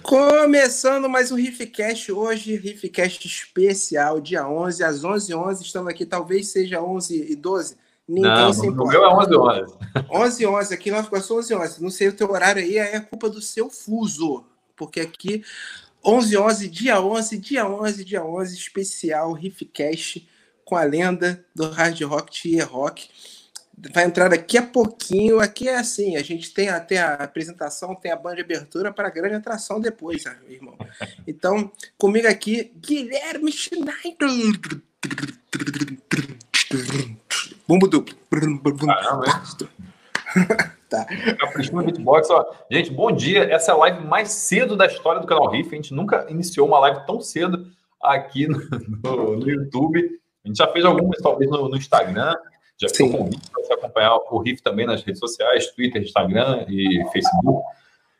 Começando mais um Riffcast hoje, Riffcast especial, dia 11, às 11h11, estamos aqui, talvez seja 11h12, ninguém não, se importa. Não, o meu é 11h11. 11h11, aqui nós ficamos só 11h11, não sei o teu horário aí, é culpa do seu fuso, porque aqui 11h11, dia 11, especial Riffcast com a lenda do Hard Rock, Tier Rock. Vai entrar daqui a pouquinho. Aqui é assim, a gente tem até a apresentação, tem a banda de abertura para a grande atração depois, sabe, irmão? Então, comigo aqui, Guilherme Schneider. Bumbo duplo. Tá. Caprichando beatbox, ó. Gente, bom dia. Essa é a live mais cedo da história do canal Riff. A gente nunca iniciou uma live tão cedo aqui no YouTube. A gente já fez algumas, talvez, no Instagram. Já fica o convite para você acompanhar o Riff também nas redes sociais, Twitter, Instagram e Facebook.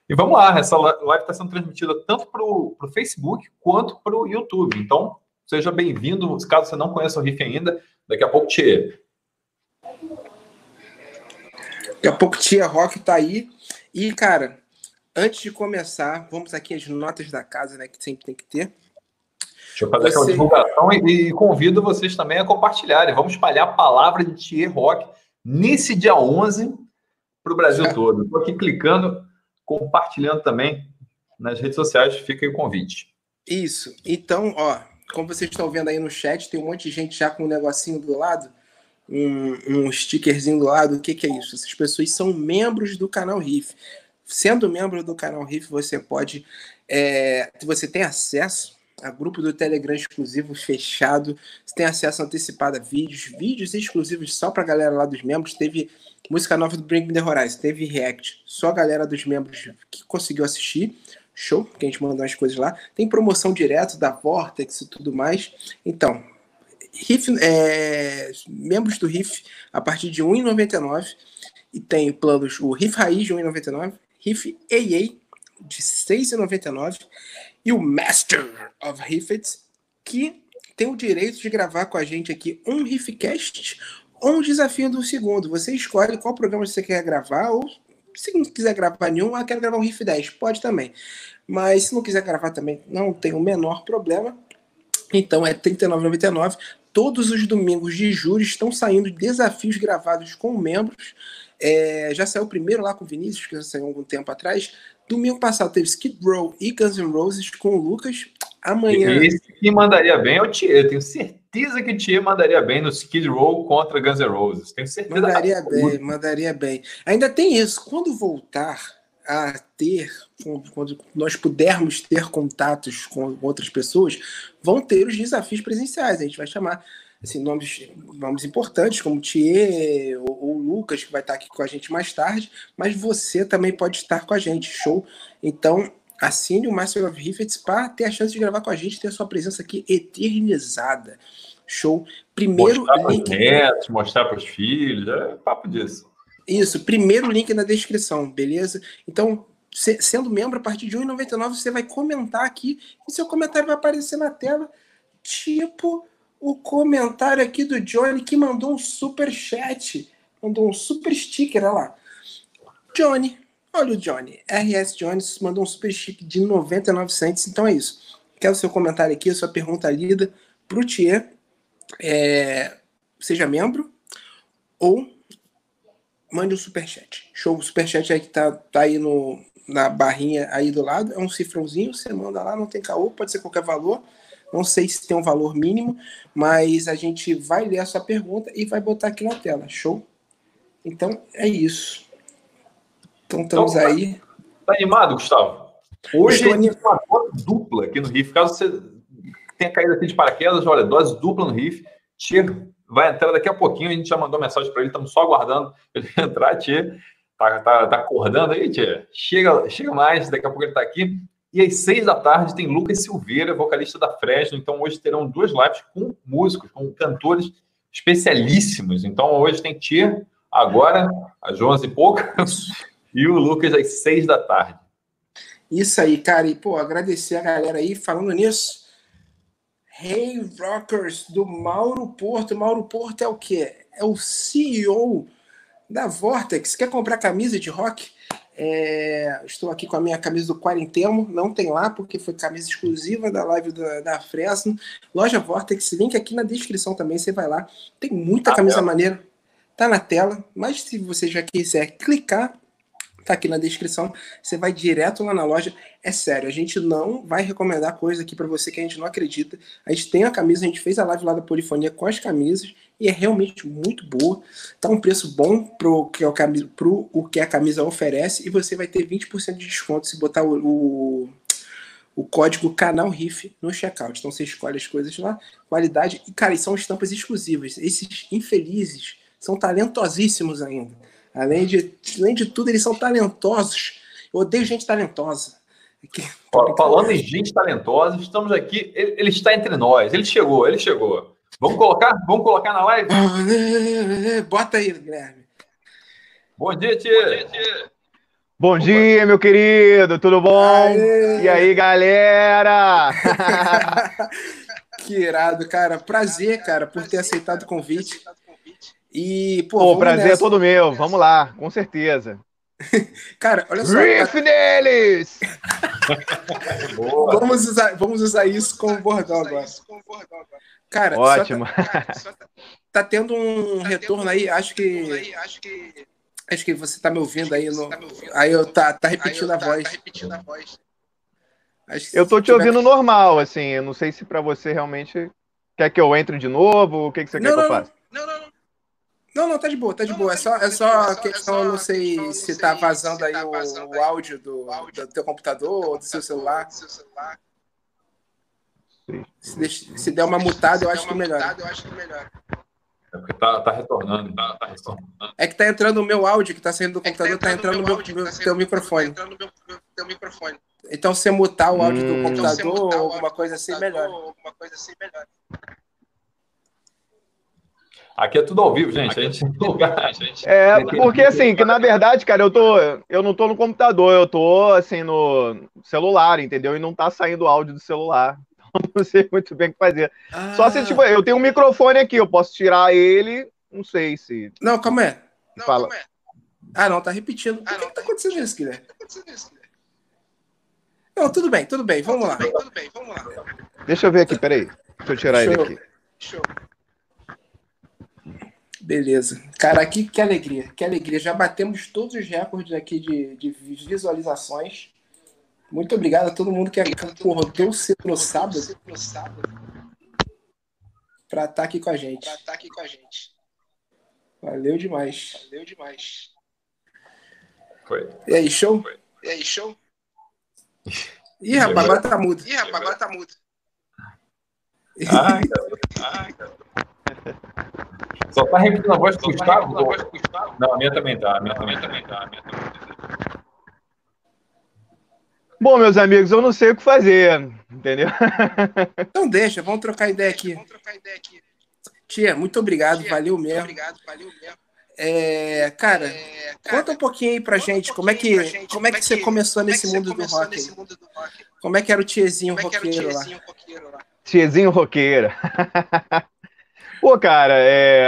E vamos lá, essa live está sendo transmitida tanto para o Facebook quanto para o YouTube. Então, seja bem-vindo. Caso você não conheça o Riff ainda, daqui a pouco Tier Rock está aí. E, cara, antes de começar, vamos aqui às notas da casa, né, que sempre tem que ter. Deixa eu fazer aquela divulgação e convido vocês também a compartilharem. Vamos espalhar a palavra de Tier Rock nesse dia 11 para o Brasil todo. Estou aqui clicando, compartilhando também nas redes sociais. Fica aí o convite. Isso. Então, ó, como vocês estão vendo aí no chat, tem um monte de gente já com um negocinho do lado, um stickerzinho do lado. O que é isso? Essas pessoas são membros do canal Riff. Sendo membro do canal Riff, você pode... você tem acesso a grupo do Telegram exclusivo fechado, você tem acesso antecipado a vídeos exclusivos só pra galera lá dos membros. Teve música nova do Bring Me The Horizon, teve react, só a galera dos membros que conseguiu assistir, show, porque a gente mandou as coisas lá, tem promoção direto da Vortex e tudo mais. Então, membros do Riff a partir de R$ 1,99, e tem planos, o Riff Raiz de R$ 1,99, Riff AA de R$ 6,99, e o Master of Riffets, que tem o direito de gravar com a gente aqui um Riffcast ou um desafio do segundo. Você escolhe qual programa você quer gravar, ou se não quiser gravar nenhum, quero gravar um Riff 10, pode também. Mas se não quiser gravar também, não tem o menor problema. Então é R$ 39,99. Todos os domingos de julho estão saindo desafios gravados com membros. Já saiu o primeiro lá com o Vinícius, que já saiu algum tempo atrás. Domingo passado teve Skid Row e Guns N' Roses com o Lucas. Amanhã... Esse que mandaria bem é o Thier. Eu tenho certeza que o Thier mandaria bem no Skid Row contra Guns N' Roses. Tenho certeza. Mandaria bem. Ainda tem isso. Quando voltar a ter, quando nós pudermos ter contatos com outras pessoas, vão ter os desafios presenciais. A gente vai chamar assim, nomes importantes, como o Thier ou o Lucas, que vai estar aqui com a gente mais tarde, mas você também pode estar com a gente, show? Então, assine o Master of Riffets para ter a chance de gravar com a gente, ter a sua presença aqui eternizada, show? Primeiro link... mostrar para os filhos, é papo disso. Isso, primeiro link na descrição, beleza? Então, sendo membro, a partir de R$ 1,99, você vai comentar aqui, e seu comentário vai aparecer na tela, tipo... O comentário aqui do Johnny, que mandou um super chat, mandou um super sticker, olha lá. Johnny, olha o Johnny, RS Jones mandou um super sticker de 99 cents, então é isso. Quero o seu comentário aqui, a sua pergunta lida para o Thier, seja membro, ou mande um super chat. Show, o super chat aí que tá aí na barrinha aí do lado, é um cifrãozinho, você manda lá, não tem caô, pode ser qualquer valor. Não sei se tem um valor mínimo, mas a gente vai ler a sua pergunta e vai botar aqui na tela, show? Então, é isso. Então, estamos aí. Tá animado, Gustavo? Hoje é uma dose dupla aqui no Riff. Caso você tenha caído aqui de paraquedas, olha, dose dupla no Riff. Thier vai entrar daqui a pouquinho. A gente já mandou mensagem para ele, estamos só aguardando ele entrar. Thier, tá acordando aí, Thier? Chega mais, daqui a pouco ele está aqui. E às 6 da tarde tem Lucas Silveira, vocalista da Fresno. Então hoje terão 2 lives com músicos, com cantores especialíssimos. Então hoje tem Thier, agora, às 11h e poucas, e o Lucas às 6 da tarde. Isso aí, cara. E, pô, agradecer a galera aí. Falando nisso, Hey Rockers, do Mauro Porto. Mauro Porto é o quê? É o CEO da Vortex. Quer comprar camisa de rock? Estou aqui com a minha camisa do Quarentemo, não tem lá porque foi camisa exclusiva da live da Fresno, loja Vortex, link aqui na descrição também, você vai lá, tem muita camisa maneira, tá na tela, mas se você já quiser clicar, tá aqui na descrição, você vai direto lá na loja, é sério, a gente não vai recomendar coisa aqui pra você que a gente não acredita, a gente tem a camisa, a gente fez a live lá da Polifonia com as camisas, e é realmente muito boa, tá um preço bom pro o que a camisa oferece, e você vai ter 20% de desconto se botar o código CANALRIF no checkout, então você escolhe as coisas lá, qualidade, e cara, são estampas exclusivas, esses infelizes são talentosíssimos ainda, além de tudo, eles são talentosos. Eu odeio gente talentosa. Aqui. Falando em gente talentosa, estamos aqui. Ele está entre nós. Ele chegou. Vamos colocar na live? Bota aí, Guilherme. Bom dia, tio. Bom dia, meu querido. Tudo bom? Aê. E aí, galera? Que irado, cara. Prazer, cara, por ter aceitado o convite. E, pô, o prazer nessa. É todo meu, vamos lá, com certeza. Cara, olha só. Riff neles! vamos usar isso como bordão agora. Cara, ótimo. Tá tendo um retorno aí, acho que você tá me ouvindo aí. Tá repetindo a voz. Eu tô te ouvindo normal, assim, eu não sei se pra você realmente quer que eu entre de novo, o que você quer que eu faça? Não, tá de boa. É só questão, eu não sei se tá vazando aí o áudio do teu computador ou do seu celular. Se der uma mutada, eu acho que melhora. É porque tá retornando. É que tá entrando o meu áudio que tá saindo do computador, tá entrando o teu microfone. Então, se mutar o áudio do computador ou alguma coisa assim, melhora. Aqui é tudo ao vivo, gente. A gente é, porque assim, que na verdade, cara, eu não tô no computador, eu tô assim no celular, entendeu? E não tá saindo áudio do celular. Então não sei muito bem o que fazer. Só se tipo, eu tenho um microfone aqui, eu posso tirar ele, não sei se. Não, calma aí. Tá repetindo. Por que tá acontecendo isso, Guilherme? Não, tudo bem, vamos lá. Deixa eu ver aqui, peraí. Deixa eu tirar ele aqui. Show. Beleza. Cara, aqui que alegria, que alegria. Já batemos todos os recordes aqui de visualizações. Muito obrigado a todo mundo que acordou cedo no sábado para estar aqui com a gente. Valeu demais. Foi. E aí, show? Foi. Ih, rapaz, agora tá mudo. Ai, cara. Só tá repetindo a voz do Gustavo? Não, a minha também tá. Bom, meus amigos, eu não sei o que fazer, entendeu? Então deixa, vamos trocar ideia aqui. Tia, muito obrigado, valeu mesmo. Cara, conta um pouquinho aí pra gente, como é que você começou nesse mundo do rock? Como é que era o tiezinho roqueiro lá? Tiezinho roqueiro. Pô, cara,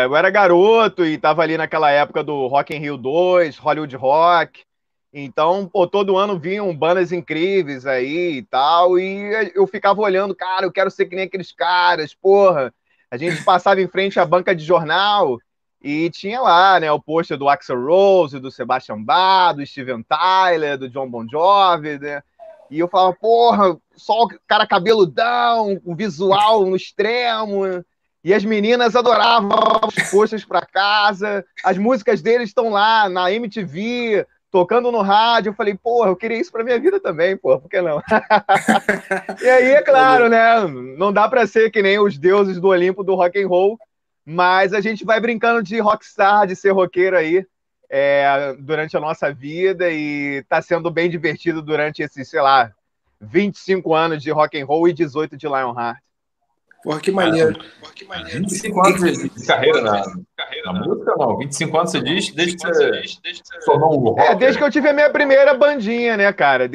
eu era garoto e tava ali naquela época do Rock in Rio 2, Hollywood Rock, então, pô, todo ano vinham bandas incríveis aí e tal, e eu ficava olhando, cara, eu quero ser que nem aqueles caras, porra. A gente passava em frente à banca de jornal e tinha lá, né, o pôster do Axl Rose, do Sebastian Bach, do Steven Tyler, do Jon Bon Jovi, né? E eu falava, porra, só o cara cabeludão, o visual no extremo, né? E as meninas adoravam os posters pra casa, as músicas deles estão lá na MTV, tocando no rádio. Eu falei, porra, eu queria isso pra minha vida também, porra, por que não? E aí, é claro, né, não dá pra ser que nem os deuses do Olimpo do rock and roll, mas a gente vai brincando de rockstar, de ser roqueiro aí, durante a nossa vida, e tá sendo bem divertido durante esses, sei lá, 25 anos de rock and roll e 18 de Lionheart. Porra, que maneiro. 25 anos de carreira na música, não. 25 anos você diz, desde que você formou um rock. Desde que eu tive a minha primeira bandinha, né, cara?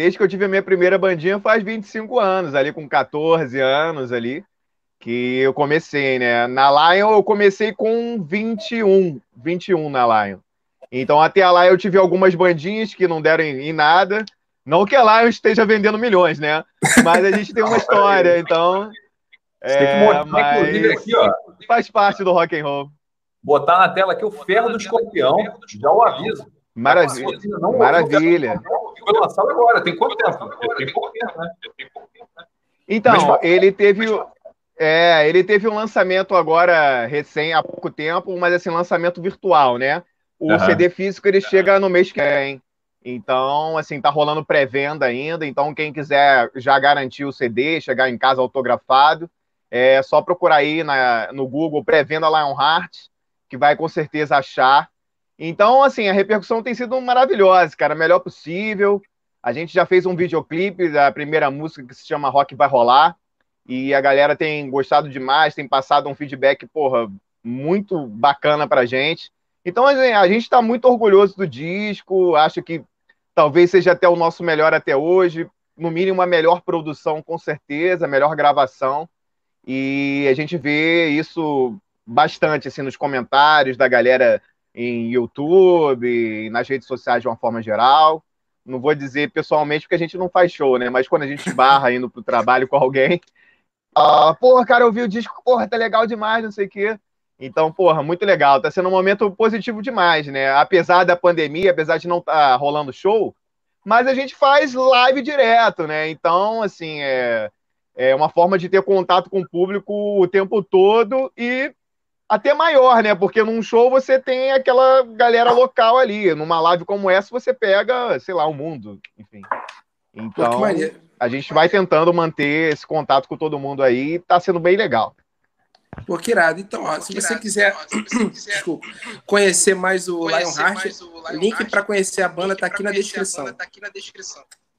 Faz 25 anos, ali com 14 anos ali, que eu comecei, né? Na Lion eu comecei com 21 na Lion. Então, até lá eu tive algumas bandinhas que não deram em nada. Não que lá eu esteja vendendo milhões, né? Mas a gente tem uma história, então... Inclusive aqui, ó, faz parte do rock and roll. Botar na tela aqui o ferro do escorpião, já o aviso. Maravilha, maravilha. Foi lançado agora, tem quanto tempo? Tem pouco tempo, né? Então, ele teve um lançamento agora recém, há pouco tempo, mas assim, lançamento virtual, né? O CD físico, ele chega no mês que vem. Então, assim, tá rolando pré-venda ainda, então quem quiser já garantir o CD, chegar em casa autografado, é só procurar aí no Google pré-venda Lionheart, que vai com certeza achar. Então, assim, a repercussão tem sido maravilhosa, cara, melhor possível. A gente já fez um videoclipe da primeira música que se chama Rock Vai Rolar, e a galera tem gostado demais, tem passado um feedback, porra, muito bacana pra gente. Então, assim, a gente tá muito orgulhoso do disco, acho que talvez seja até o nosso melhor até hoje, no mínimo a melhor produção, com certeza, a melhor gravação, e a gente vê isso bastante, assim, nos comentários da galera em YouTube, nas redes sociais de uma forma geral. Não vou dizer pessoalmente, porque a gente não faz show, né? Mas quando a gente barra indo pro trabalho com alguém, porra, cara, eu vi o disco, porra, tá legal demais, não sei o quê. Então, porra, muito legal. Tá sendo um momento positivo demais, né? Apesar da pandemia, apesar de não tá rolando show, mas a gente faz live direto, né? Então, assim, é uma forma de ter contato com o público o tempo todo e até maior, né? Porque num show você tem aquela galera local ali. Numa live como essa, você pega, sei lá, o mundo, enfim. Então, a gente vai tentando manter esse contato com todo mundo aí e tá sendo bem legal. Pô, que irado. Então, ó, se você quiser desculpa, conhecer mais o Lionheart, o link para conhecer a banda tá aqui na descrição.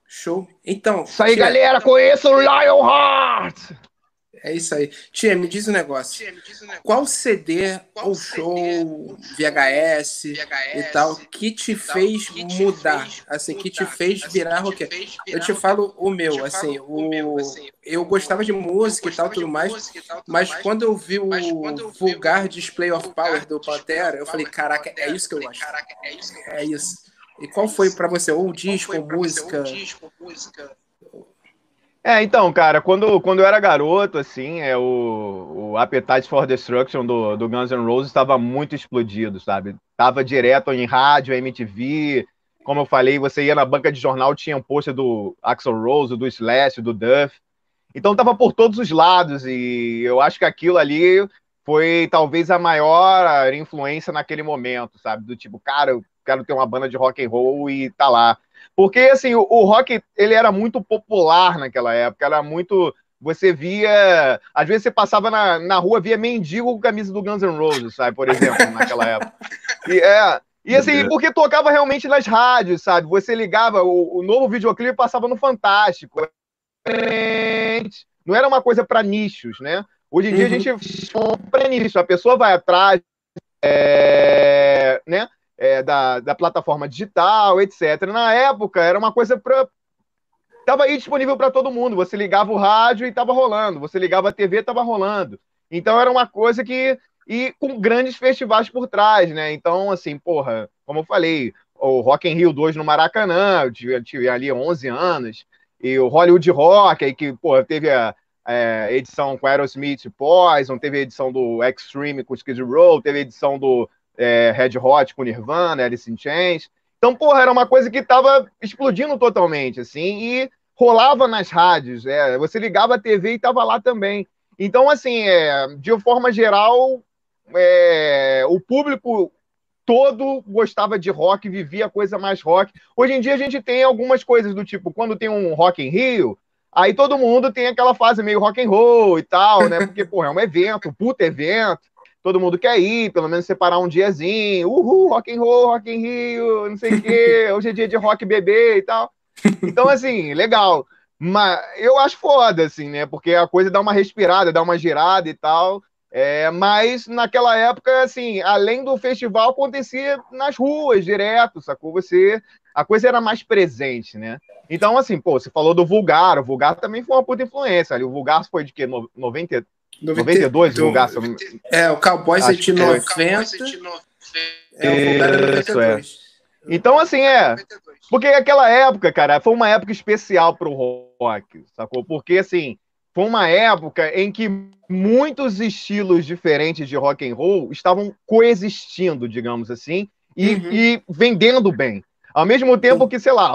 Show. Então, isso aí, galera, conheça o Lionheart! É isso aí. Tia, me diz um negócio. Qual CD, ou show, VHS e tal, que te fez mudar? Assim, que te fez virar roqueiro? Eu te falo o meu, assim, eu gostava de música e tal, tudo mais, mas quando eu vi o vulgar Display of Power do Pantera, eu falei, caraca, é isso que eu gosto. É isso. E qual foi pra você? Ou disco, ou música? Então, cara, quando eu era garoto, assim, o Appetite for Destruction do Guns N' Roses estava muito explodido, sabe? Tava direto em rádio, MTV, como eu falei, você ia na banca de jornal, tinha um pôster do Axl Rose, do Slash, do Duff, então tava por todos os lados, e eu acho que aquilo ali foi talvez a maior influência naquele momento, sabe? Do tipo, cara, eu quero ter uma banda de rock and roll e tá lá. Porque, assim, o rock, ele era muito popular naquela época, era muito... Você via... Às vezes você passava na rua, via mendigo com camisa do Guns N' Roses, sabe? Por exemplo, naquela época. E assim, porque tocava realmente nas rádios, sabe? Você ligava, o novo videoclipe passava no Fantástico. Não era uma coisa para nichos, né? Hoje em dia a gente... Para nicho, a pessoa vai atrás, né? Da plataforma digital, etc. Na época, era uma coisa para... Estava aí disponível para todo mundo. Você ligava o rádio e estava rolando. Você ligava a TV e estava rolando. Então, era uma coisa que... E com grandes festivais por trás, né? Então, assim, porra, como eu falei, o Rock in Rio 2 no Maracanã, eu tive ali 11 anos, e o Hollywood Rock, aí que, porra, teve a edição com Aerosmith e Poison, teve a edição do Extreme com Skid Row, teve a edição do Red Hot com Nirvana, Alice in Chains. Então, porra, era uma coisa que tava explodindo totalmente, assim, e rolava nas rádios, você ligava a TV e tava lá também. Então, assim, de forma geral, o público todo gostava de rock, vivia coisa mais rock. Hoje em dia a gente tem algumas coisas do tipo, quando tem um Rock in Rio, aí todo mundo tem aquela fase meio rock and roll e tal, né, porque, porra, é um evento, puta evento. Todo mundo quer ir, pelo menos separar um diazinho. Uhul, rock and roll, Rock in Rio, não sei o quê. Hoje é dia de rock bebê e tal. Então, assim, legal. Mas eu acho foda, assim, né? Porque a coisa dá uma respirada, dá uma girada e tal. Mas naquela época, assim, além do festival, acontecia nas ruas, direto, sacou? A coisa era mais presente, né? Então, assim, pô, você falou do Vulgar. O Vulgar também foi uma puta influência. Ali. O Vulgar foi de quê? 90... 92, o Cowboys é de 90. Então, assim, Porque aquela época, cara, foi uma época especial pro rock, sacou? Porque, assim, foi uma época em que muitos estilos diferentes de rock and roll estavam coexistindo, digamos assim, e vendendo bem. Ao mesmo tempo que, sei lá,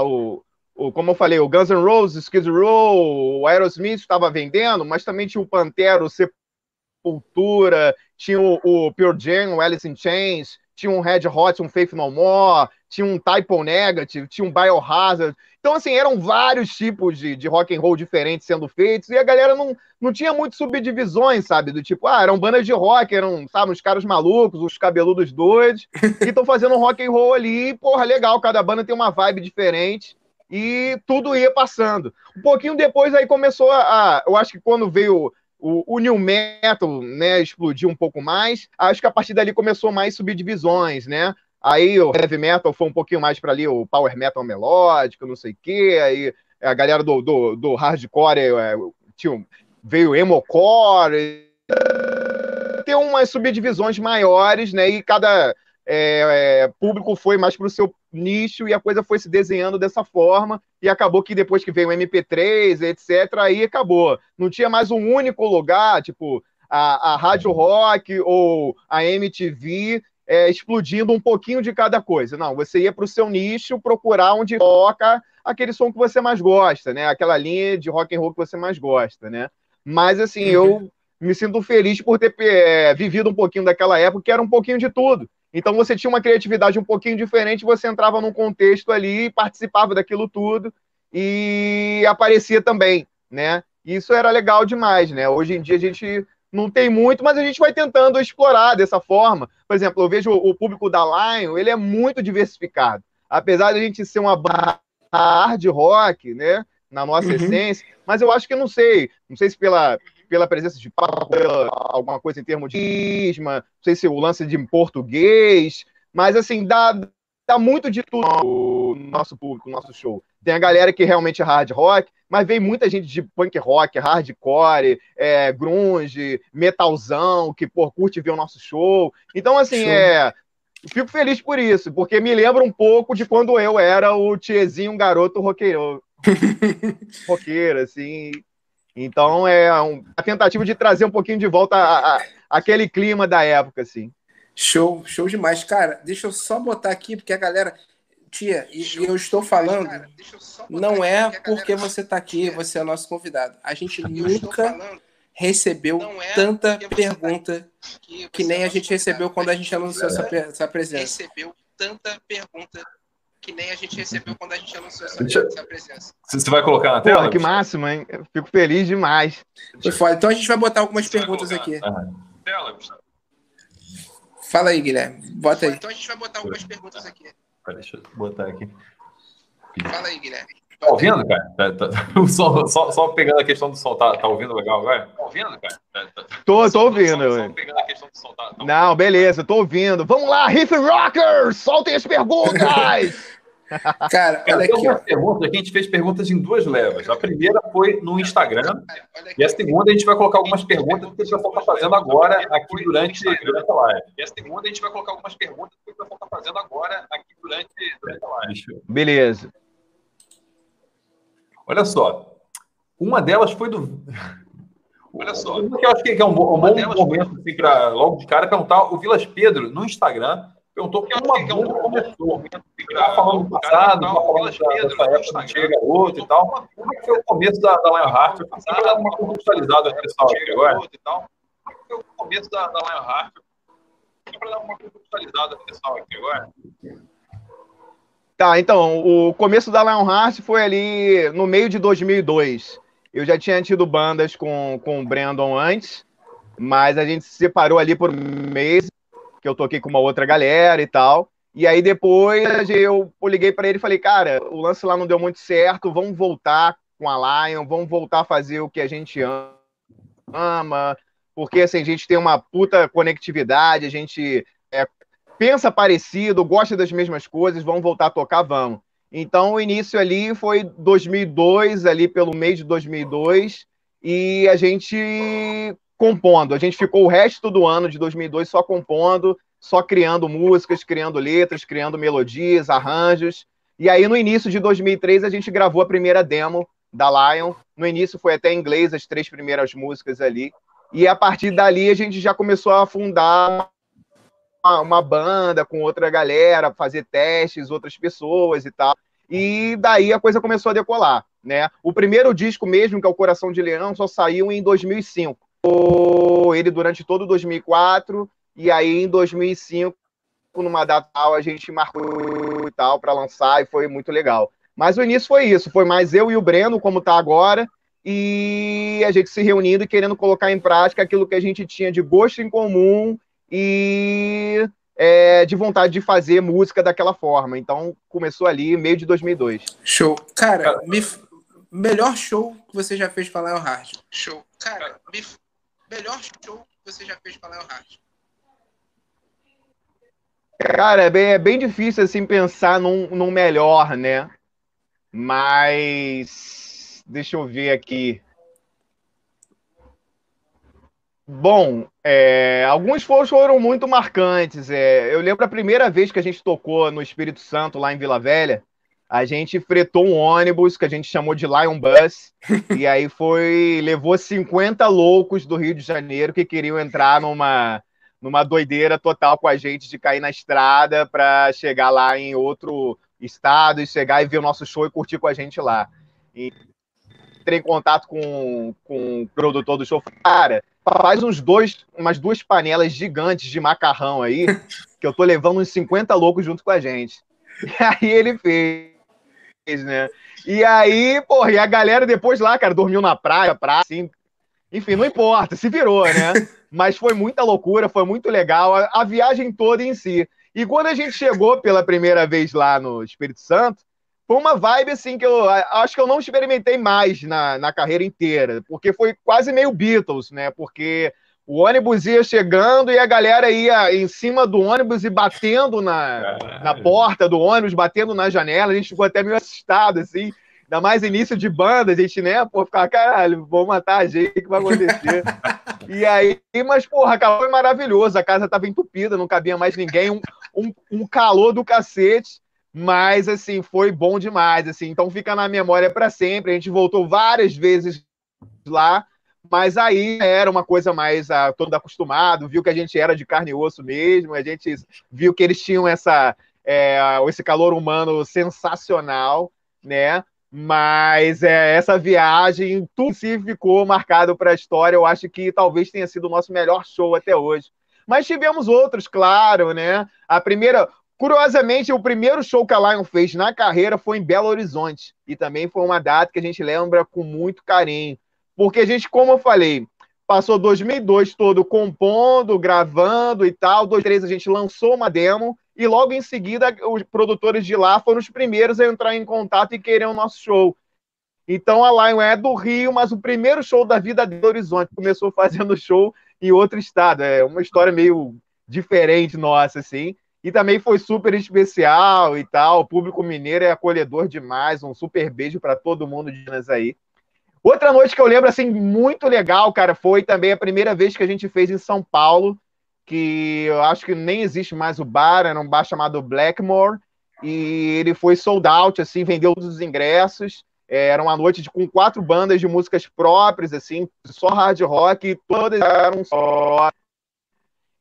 como eu falei, o Guns N' Roses, Skid Row, o Aerosmith estava vendendo, mas também tinha o Pantera, o Sepultura, tinha o Pearl Jam, o Alice in Chains, tinha um Red Hot, um Faith No More, tinha um Typo Negative, tinha um Biohazard. Então, assim, eram vários tipos de rock and roll diferentes sendo feitos, e a galera não tinha muito subdivisões, sabe? Do tipo, eram bandas de rock, eram, sabe, uns caras malucos, uns cabeludos doidos, que estão fazendo rock and roll ali, e, porra, legal, cada banda tem uma vibe diferente, e tudo ia passando. Um pouquinho depois, aí começou eu acho que quando veio o new metal, né, explodiu um pouco mais, acho que a partir dali começou mais subdivisões, né? Aí o heavy metal foi um pouquinho mais para ali, o power metal melódico, não sei o quê, aí a galera do hardcore veio o emocore, tem umas subdivisões maiores, né, e cada público foi mais pro seu nicho, e a coisa foi se desenhando dessa forma, e acabou que depois que veio o MP3, etc, aí acabou, não tinha mais um único lugar, tipo, a rádio rock ou a MTV explodindo um pouquinho de cada coisa. Não, você ia pro seu nicho procurar onde toca aquele som que você mais gosta, né, aquela linha de rock and roll que você mais gosta, né, mas assim, eu me sinto feliz por ter vivido um pouquinho daquela época, que era um pouquinho de tudo. Então você tinha uma criatividade um pouquinho diferente, você entrava num contexto ali, participava daquilo tudo e aparecia também, né? Isso era legal demais, né? Hoje em dia a gente não tem muito, mas a gente vai tentando explorar dessa forma. Por exemplo, eu vejo o público da Lion, ele é muito diversificado. Apesar de a gente ser uma barra hard rock, né? Na nossa essência, mas eu acho que não sei se pela presença de papo, alguma coisa em termos de isma, não sei se o lance de português, mas assim, dá muito de tudo no nosso público, no nosso show. Tem a galera que realmente é hard rock, mas vem muita gente de punk rock, hardcore, grunge, metalzão, que por curte ver o nosso show. Então, assim, fico feliz por isso, porque me lembra um pouco de quando eu era o tiezinho, um garoto roqueiro, assim. Então, é a tentativa de trazer um pouquinho de volta aquele clima da época, assim. Show demais. Cara, deixa eu só botar aqui, porque a galera... Tia, eu estou falando, cara, não é porque você está aqui, você é nosso convidado. A gente nunca recebeu tanta pergunta que nem a gente recebeu quando a gente anunciou essa presença. Você vai colocar na tela? Pô, que máximo, hein? Eu fico feliz demais. Então a gente vai botar algumas perguntas aqui. Fala aí, Guilherme. Bota aí. Então a gente vai botar algumas perguntas aqui. Deixa eu botar aqui. Fala aí, Guilherme. Tá ouvindo, cara? Só pegando a questão do som. Tá ouvindo legal agora? Tá ouvindo, cara? Tô ouvindo. Só pegando a questão do som. Não, beleza, tô ouvindo. Vamos lá, Riff Rockers! Soltem as perguntas! Cara, olha aqui. Pergunta, aqui a gente fez perguntas em duas levas. A primeira foi no Instagram. E a segunda a gente vai colocar algumas perguntas que o pessoal está fazendo agora aqui durante a live. Beleza. Olha só, uma delas foi do... Olha só, eu acho que é um bom momento assim, para logo de cara perguntar. O Vilas Pedro, no Instagram, perguntou como a banda começou. Estava falando do passado, estava falando dessa época que chega outro e tal. Como é que foi o começo da Lionheart? Eu preciso dar uma contextualizada para o pessoal aqui agora. Tá, então, o começo da Lionheart foi ali no meio de 2002. Eu já tinha tido bandas com o Brandon antes, mas a gente se separou ali por um mês, que eu toquei com uma outra galera e tal. E aí depois eu liguei para ele e falei, cara, o lance lá não deu muito certo, vamos voltar com a Lion, vamos voltar a fazer o que a gente ama, porque assim, a gente tem uma puta conectividade, a gente... pensa parecido, gosta das mesmas coisas, vamos voltar a tocar, vamos. Então, o início ali foi 2002, ali pelo mês de 2002, e a gente compondo. A gente ficou o resto do ano de 2002 só compondo, só criando músicas, criando letras, criando melodias, arranjos. E aí, no início de 2003, a gente gravou a primeira demo da Lion. No início foi até em inglês, as 3 primeiras músicas ali. E a partir dali, a gente já começou a fundar uma banda com outra galera, fazer testes, outras pessoas e tal. E daí a coisa começou a decolar, né? O primeiro disco mesmo, que é o Coração de Leão, só saiu em 2005. Ele durante todo 2004, e aí em 2005, numa data a gente marcou e tal para lançar, e foi muito legal. Mas o início foi isso, foi mais eu e o Breno, como tá agora, e a gente se reunindo e querendo colocar em prática aquilo que a gente tinha de gosto em comum e de vontade de fazer música daquela forma. Então, começou ali, meio de 2002. Show. Cara, melhor show que você já fez pra Lion Heart. Show. Cara, melhor show que você já fez pra Lion Heart. Cara, é bem difícil, assim, pensar num melhor, né? Mas deixa eu ver aqui. Bom, alguns foram muito marcantes. Eu lembro a primeira vez que a gente tocou no Espírito Santo, lá em Vila Velha, a gente fretou um ônibus que a gente chamou de Lion Bus, e aí levou 50 loucos do Rio de Janeiro que queriam entrar numa doideira total com a gente, de cair na estrada para chegar lá em outro estado e chegar e ver o nosso show e curtir com a gente lá. E entrei em contato com o produtor do show, cara, faz umas 2 panelas gigantes de macarrão aí, que eu tô levando uns 50 loucos junto com a gente. E aí ele fez, né? E aí, porra, e a galera depois lá, cara, dormiu na praia, assim, enfim, não importa, se virou, né? Mas foi muita loucura, foi muito legal, a viagem toda em si. E quando a gente chegou pela primeira vez lá no Espírito Santo, foi uma vibe, assim, que eu acho que eu não experimentei mais na carreira inteira, porque foi quase meio Beatles, né? Porque o ônibus ia chegando e a galera ia em cima do ônibus e batendo na porta do ônibus, batendo na janela. A gente ficou até meio assustado, assim, ainda mais início de banda, a gente, né? Pô, ficava, caralho, vão matar a gente, o que vai acontecer? E aí, mas, porra, foi maravilhoso, a casa tava entupida, não cabia mais ninguém, um calor do cacete. Mas, assim, foi bom demais, assim, então fica na memória para sempre. A gente voltou várias vezes lá, mas aí era uma coisa mais todo acostumado, viu que a gente era de carne e osso mesmo, a gente viu que eles tinham esse calor humano sensacional, né? Mas essa viagem, tudo se ficou marcado para a história. Eu acho que talvez tenha sido o nosso melhor show até hoje. Mas tivemos outros, claro, né? Curiosamente, o primeiro show que a Lion fez na carreira foi em Belo Horizonte. E também foi uma data que a gente lembra com muito carinho. Porque a gente, como eu falei, passou 2002 todo compondo, gravando e tal. 2003 a gente lançou uma demo. E logo em seguida, os produtores de lá foram os primeiros a entrar em contato e querer o nosso show. Então, a Lion é do Rio, mas o primeiro show da vida é de Belo Horizonte. Começou fazendo show em outro estado. É uma história meio diferente nossa, assim. E também foi super especial e tal. O público mineiro é acolhedor demais. Um super beijo para todo mundo de Minas aí. Outra noite que eu lembro, assim, muito legal, cara, foi também a primeira vez que a gente fez em São Paulo, que eu acho que nem existe mais o bar, era um bar chamado Blackmore, e ele foi sold out, assim, vendeu todos os ingressos. Era uma noite com 4 bandas de músicas próprias, assim, só hard rock, e todas eram só...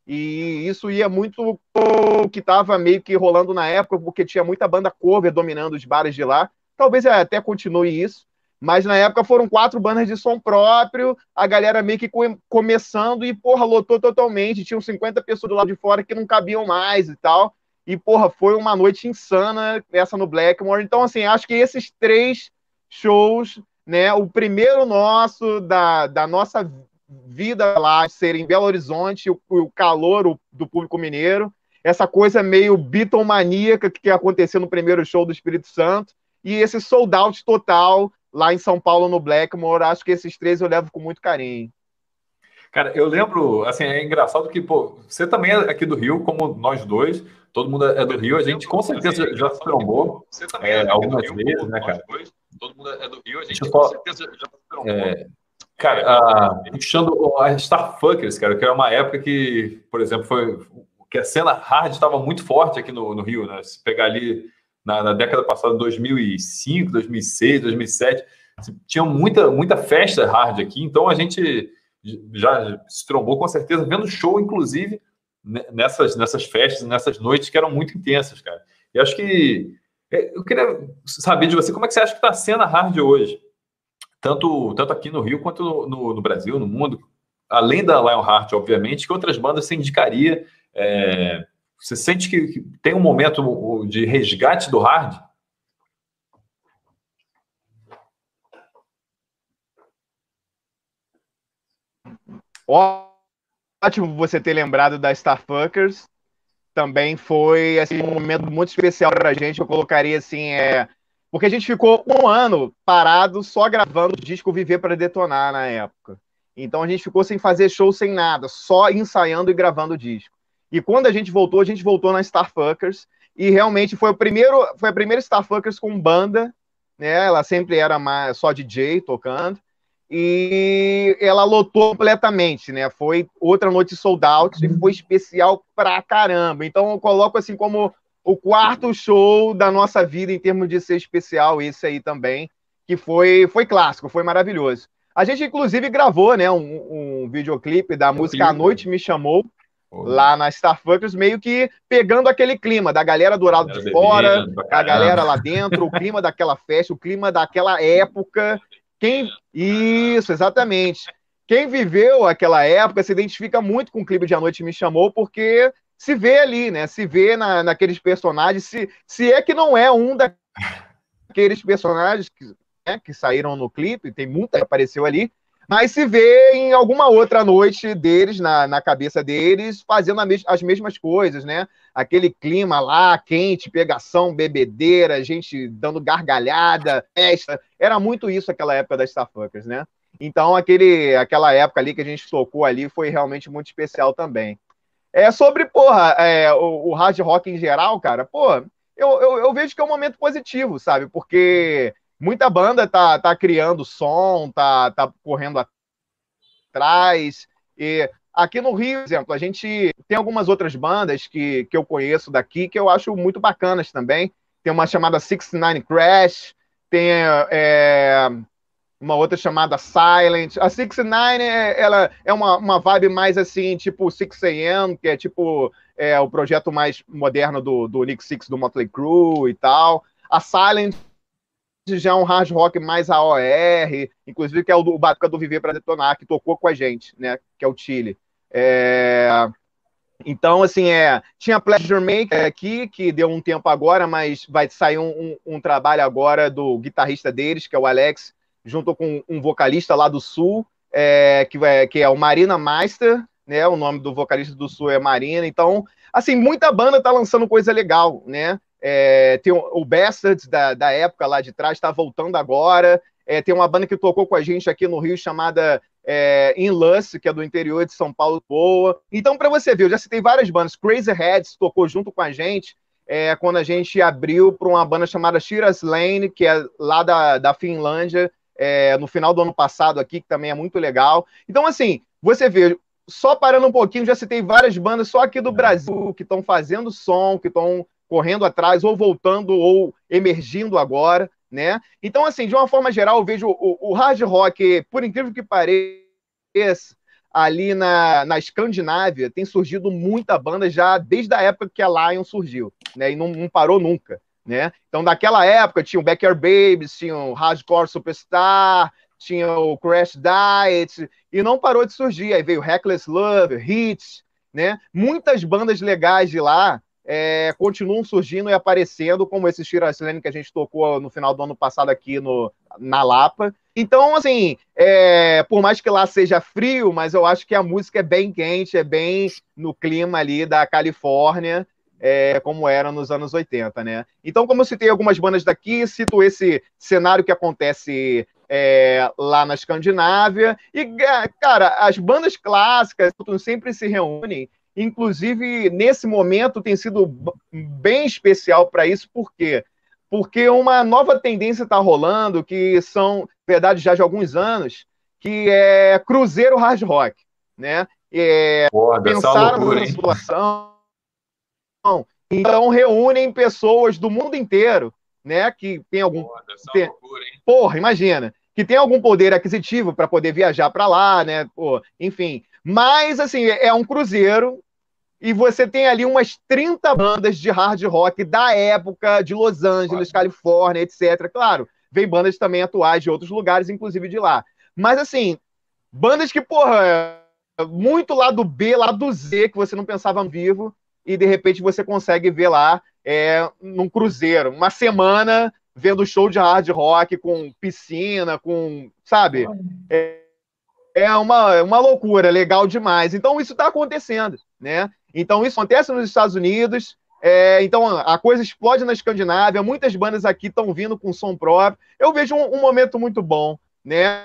E isso ia muito o que estava meio que rolando na época, porque tinha muita banda cover dominando os bares de lá. Talvez até continue isso, mas na época foram 4 bandas de som próprio, a galera meio que começando e, porra, lotou totalmente. Tinham 50 pessoas do lado de fora que não cabiam mais e tal. E, porra, foi uma noite insana essa no Blackmore. Então, assim, acho que esses 3 shows, né, o primeiro nosso da nossa vida lá, ser em Belo Horizonte, o calor do público mineiro, essa coisa meio bitomaníaca que aconteceu no primeiro show do Espírito Santo, e esse sold out total lá em São Paulo no Blackmore. Acho que esses 3 eu levo com muito carinho. Cara, eu lembro, assim, é engraçado que, pô, você também é aqui do Rio, como nós dois, todo mundo é do Rio, a gente com certeza já se trombou algumas vezes, né, cara? Todo mundo é do Rio, a gente com certeza já se trombou. Cara, puxando a Starfuckers, cara, que era uma época que, por exemplo, foi que a cena hard estava muito forte aqui no Rio, né? Se pegar ali na década passada, 2005, 2006, 2007, tinha muita festa hard aqui, então a gente já se trombou com certeza, vendo show, inclusive, nessas festas, nessas noites que eram muito intensas, cara. E acho que... Eu queria saber de você, como é que você acha que está a cena hard hoje? Tanto aqui no Rio, quanto no Brasil, no mundo. Além da Lionheart, obviamente, que outras bandas você indicaria? Você sente que tem um momento de resgate do hard? Ótimo você ter lembrado da Starfuckers. Também foi assim, um momento muito especial pra gente, eu colocaria assim, porque a gente ficou um ano parado só gravando o disco Viver para Detonar na época. Então a gente ficou sem fazer show, sem nada, só ensaiando e gravando o disco. E quando a gente voltou na Starfuckers, e realmente foi a primeira Starfuckers com banda, né? Ela sempre era só DJ tocando, e ela lotou completamente, né? Foi outra noite sold out e foi especial pra caramba. Então eu coloco assim como o quarto show da nossa vida em termos de ser especial, esse aí também, que foi clássico, foi maravilhoso. A gente inclusive gravou, né, um videoclipe da música A Noite Me Chamou, lá na Starfuckers, meio que pegando aquele clima da galera do lado de fora, a galera lá dentro, o clima daquela festa, o clima daquela época. Isso, exatamente. Quem viveu aquela época se identifica muito com o clipe de A Noite Me Chamou, porque se vê ali, né? Se vê naqueles personagens, se é que não é um daqueles personagens que saíram no clipe, tem muita que apareceu ali, mas se vê em alguma outra noite deles, na cabeça deles, fazendo as mesmas coisas, né? Aquele clima lá, quente, pegação, bebedeira, gente dando gargalhada, festa. Era muito isso aquela época das Starfuckers, né? Então, aquela época ali que a gente tocou ali foi realmente muito especial também. Sobre, o hard rock em geral, cara, eu vejo que é um momento positivo, sabe? Porque... muita banda tá criando som, tá correndo atrás. E aqui no Rio, por exemplo, a gente tem algumas outras bandas que eu conheço daqui que eu acho muito bacanas também. Tem uma chamada 69 Crash, tem uma outra chamada Silent. A 69 ela é uma vibe mais assim, tipo 6 AM, que é tipo o projeto mais moderno do Nick Six, do Motley Crue e tal. A Silent já é um hard rock mais AOR, inclusive que é o batuca do Viver para Detonar, que tocou com a gente, né? Que é o Chile. Então, assim, tinha Pleasure Maker aqui, que deu um tempo agora, mas vai sair um trabalho agora do guitarrista deles, que é o Alex, junto com um vocalista lá do Sul, que é o Marina Meister, né? O nome do vocalista do Sul é Marina. Então, assim, muita banda tá lançando coisa legal, né? Tem o Bastards da época lá de trás, está voltando agora. Tem uma banda que tocou com a gente aqui no Rio chamada In Lust, que é do interior de São Paulo, boa. Então, para você ver, eu já citei várias bandas. Crazy Heads tocou junto com a gente quando a gente abriu para uma banda chamada Shiraz Lane, que é lá da Finlândia, no final do ano passado aqui, que também é muito legal. Então, assim, você vê, só parando um pouquinho, já citei várias bandas só aqui do Brasil que estão fazendo som, que estão correndo atrás, ou voltando, ou emergindo agora, né? Então, assim, de uma forma geral, eu vejo o hard rock, por incrível que pareça, ali na Escandinávia, tem surgido muita banda já desde a época que a Lion surgiu, né? E não parou nunca, né? Então, naquela época, tinha o Backyard Babies, tinha o Hardcore Superstar, tinha o Crash Diet, e não parou de surgir. Aí veio Reckless Love, Hits, né? Muitas bandas legais de lá, continuam surgindo e aparecendo, como esse Shiraz Lane que a gente tocou no final do ano passado aqui na Lapa. Então, assim, por mais que lá seja frio, mas eu acho que a música é bem quente, é bem no clima ali da Califórnia, como era nos anos 80, né? Então, como eu citei algumas bandas daqui, cito esse cenário que acontece lá na Escandinávia. E, cara, as bandas clássicas sempre se reúnem. Inclusive, nesse momento tem sido bem especial para isso. Por quê? Porque uma nova tendência está rolando, que são, na verdade, já de alguns anos, que é cruzeiro hard rock, né? Pensaram nessa situação, Então reúnem pessoas do mundo inteiro, né, que tem algum... Porra, imagina, que tem algum poder aquisitivo para poder viajar para lá, né, pô, enfim. Mas, assim, é um cruzeiro e você tem ali umas 30 bandas de hard rock da época de Los Angeles, Califórnia, etc. Claro, vem bandas também atuais de outros lugares, inclusive de lá. Mas, assim, bandas que, porra, muito lado B, lado Z, que você não pensava vivo, e de repente você consegue ver lá, num cruzeiro, uma semana vendo show de hard rock com piscina, com, sabe? É uma loucura, legal demais. Então isso está acontecendo, né? Então isso acontece nos Estados Unidos, então a coisa explode na Escandinávia, muitas bandas aqui estão vindo com som próprio. Eu vejo um momento muito bom, né?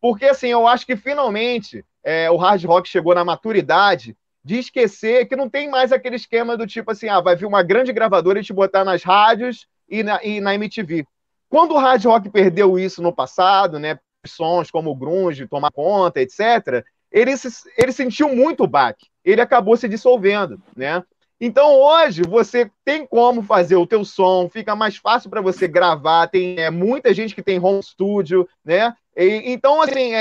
Porque, assim, eu acho que finalmente o hard rock chegou na maturidade de esquecer que não tem mais aquele esquema do tipo assim, vai vir uma grande gravadora e te botar nas rádios e na MTV. Quando o hard rock perdeu isso no passado, né, sons como o grunge, tomar conta, etc., ele sentiu muito o baque, ele acabou se dissolvendo, né? Então hoje você tem como fazer o teu som, fica mais fácil para você gravar, tem muita gente que tem home studio, né? Então, assim,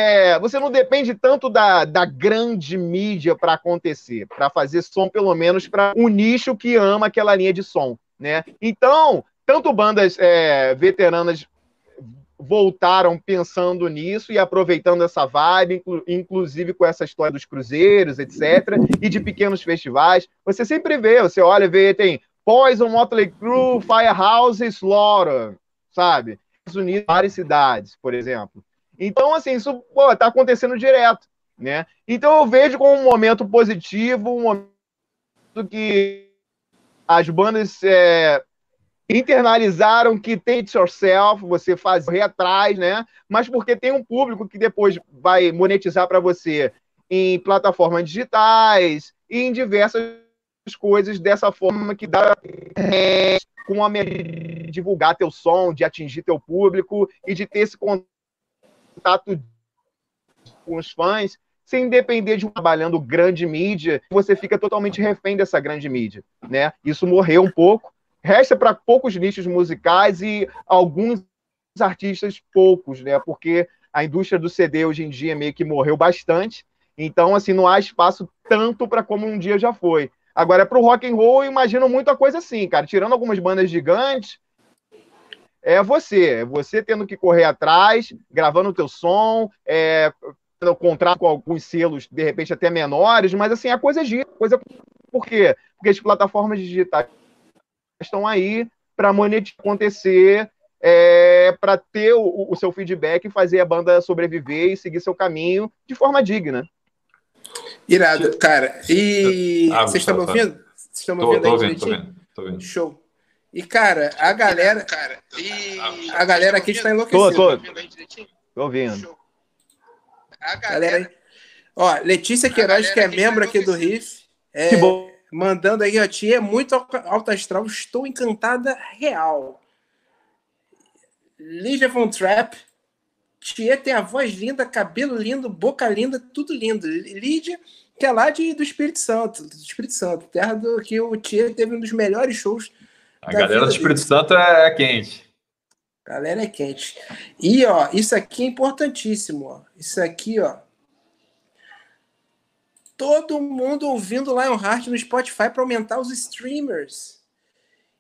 você não depende tanto da grande mídia para acontecer, para fazer som, pelo menos para um nicho que ama aquela linha de som, né? Então, tanto bandas veteranas voltaram pensando nisso e aproveitando essa vibe, inclusive com essa história dos cruzeiros, etc., e de pequenos festivais. Você sempre vê, você olha e vê, tem Poison, Motley Crue, Firehouse, Slaughter, sabe? Estados Unidos, várias cidades, por exemplo. Então, assim, isso está acontecendo direto, né? Então eu vejo como um momento positivo, um momento que as bandas... internalizaram que take yourself, você fazer atrás, né? Mas porque tem um público que depois vai monetizar para você em plataformas digitais e em diversas coisas dessa forma que dá com a de divulgar teu som, de atingir teu público e de ter esse contato com os fãs, sem depender de um trabalhando grande mídia, você fica totalmente refém dessa grande mídia, né? Isso morreu um pouco. Resta para poucos nichos musicais e alguns artistas poucos, né? Porque a indústria do CD hoje em dia meio que morreu bastante. Então, assim, não há espaço tanto para como um dia já foi. Agora, para o rock and roll, eu imagino muita coisa assim, cara. Tirando algumas bandas gigantes, é você tendo que correr atrás, gravando o teu som, tendo contrato com alguns selos, de repente, até menores. Mas, assim, a coisa é gira. Por quê? Porque as plataformas digitais estão aí para monetizar, acontecer, para ter o seu feedback e fazer a banda sobreviver e seguir seu caminho de forma digna. Irado, cara. E vocês estão me ouvindo? Vocês estão me ouvindo aí direitinho? Tô vendo. Show. E, cara, a galera... a galera aqui está enlouquecida. Tô ouvindo. Show. A galera... Ó, Letícia Queiroz, que é membro aqui do Riff. Que bom. Mandando aí, ó, tia, muito alto astral, estou encantada real. Lígia Von Trapp, tia tem a voz linda, cabelo lindo, boca linda, tudo lindo. Lídia, que é lá do Espírito Santo, terra do que o tia teve um dos melhores shows. A galera do Espírito Santo é quente. A galera é quente. E, ó, isso aqui é importantíssimo, ó. Isso aqui, ó. Todo mundo ouvindo Lionheart no Spotify para aumentar os streamers.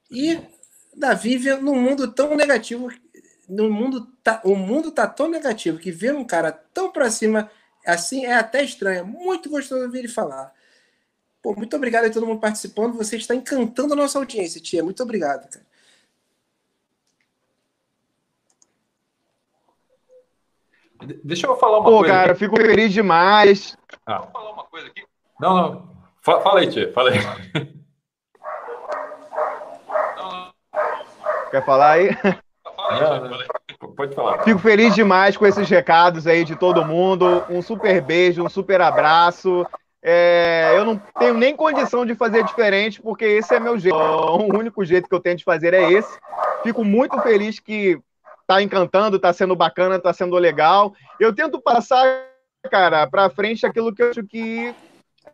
E Davi vê num mundo tão negativo, o mundo tá tão negativo que ver um cara tão para cima assim é até estranho. Muito gostoso ouvir ele falar. Pô, muito obrigado a todo mundo participando. Você está encantando a nossa audiência, tia. Muito obrigado, cara. Deixa eu falar uma coisa. Pô, cara, aqui. Fico feliz demais. Deixa eu falar uma coisa aqui. Não. Fala aí, tia. Fala aí. Quer falar aí? Fala aí, tia. Pode falar. Fico feliz demais com esses recados aí de todo mundo. Um super beijo, um super abraço. Eu não tenho nem condição de fazer diferente, porque esse é meu jeito. O único jeito que eu tenho de fazer é esse. Fico muito feliz que tá encantando, tá sendo bacana, tá sendo legal. Eu tento passar, cara, pra frente aquilo que eu acho que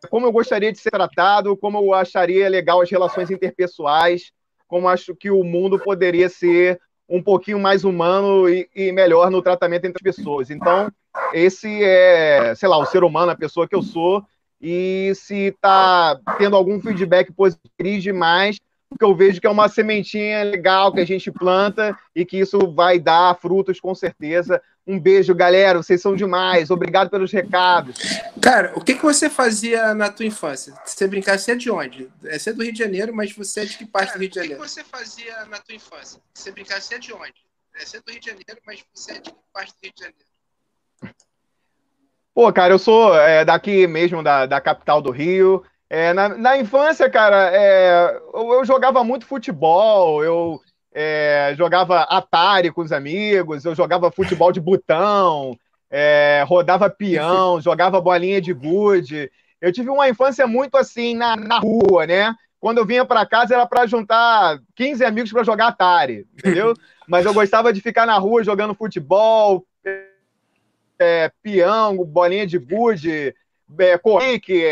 como eu gostaria de ser tratado, como eu acharia legal as relações interpessoais, como acho que o mundo poderia ser um pouquinho mais humano e melhor no tratamento entre as pessoas. Então, esse é, sei lá, o ser humano, a pessoa que eu sou, e se está tendo algum feedback positivo demais, porque eu vejo que é uma sementinha legal que a gente planta e que isso vai dar frutos, com certeza. Um beijo, galera. Vocês são demais. Obrigado pelos recados. Cara, o que você fazia na tua infância? Você brincava, você é de onde? Você é do Rio de Janeiro, mas você é de que parte do Rio de Janeiro? O que você fazia na tua infância? Você brincava, você é de onde? Você é do Rio de Janeiro, mas você é de que parte do Rio de Janeiro? Pô, cara, eu sou daqui mesmo, da capital do Rio. Na infância, cara, eu jogava muito futebol, eu jogava Atari com os amigos, eu jogava futebol de botão, rodava peão, jogava bolinha de gude. Eu tive uma infância muito assim, na rua, né? Quando eu vinha para casa era para juntar 15 amigos para jogar Atari, entendeu? Mas eu gostava de ficar na rua jogando futebol, peão, bolinha de gude, corrique,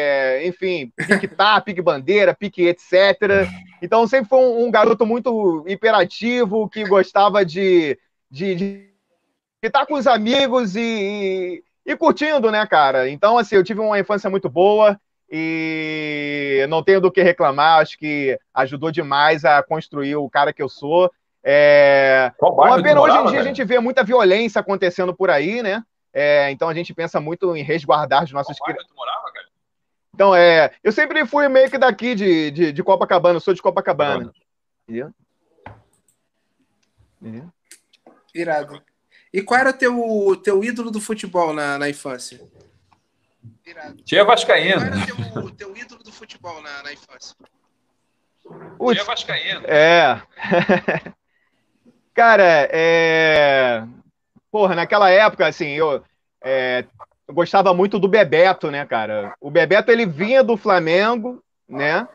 enfim, pique-tá, pique-bandeira, pique etc. Então, sempre foi um garoto muito hiperativo, que gostava de estar com os amigos e curtindo, né, cara? Então, assim, eu tive uma infância muito boa e não tenho do que reclamar, acho que ajudou demais a construir o cara que eu sou. Uma pena, hoje em dia, velho, a gente vê muita violência acontecendo por aí, né? Então, a gente pensa muito em resguardar os nossos... Então, eu sempre fui meio que daqui de Copacabana, eu sou de Copacabana. Irado. E qual era o teu ídolo do futebol na infância? Tia vascaíno. Qual era o teu ídolo do futebol na infância? Tia vascaíno. Cara, porra, naquela época, assim, eu gostava muito do Bebeto, né, cara? O Bebeto, ele vinha do Flamengo, né?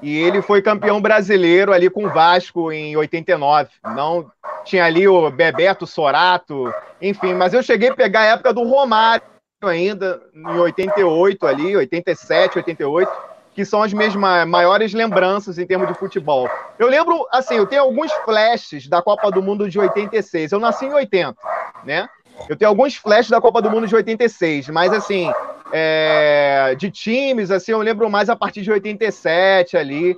E ele foi campeão brasileiro ali com o Vasco em 89. Não tinha ali o Bebeto, Sorato, enfim. Mas eu cheguei a pegar a época do Romário ainda, em 88 ali, 87, 88, que são as minhas maiores lembranças em termos de futebol. Eu lembro, assim, eu tenho alguns flashes da Copa do Mundo de 86. Eu nasci em 80, né? Eu tenho alguns flashes da Copa do Mundo de 86, mas, assim, de times, assim, eu lembro mais a partir de 87 ali.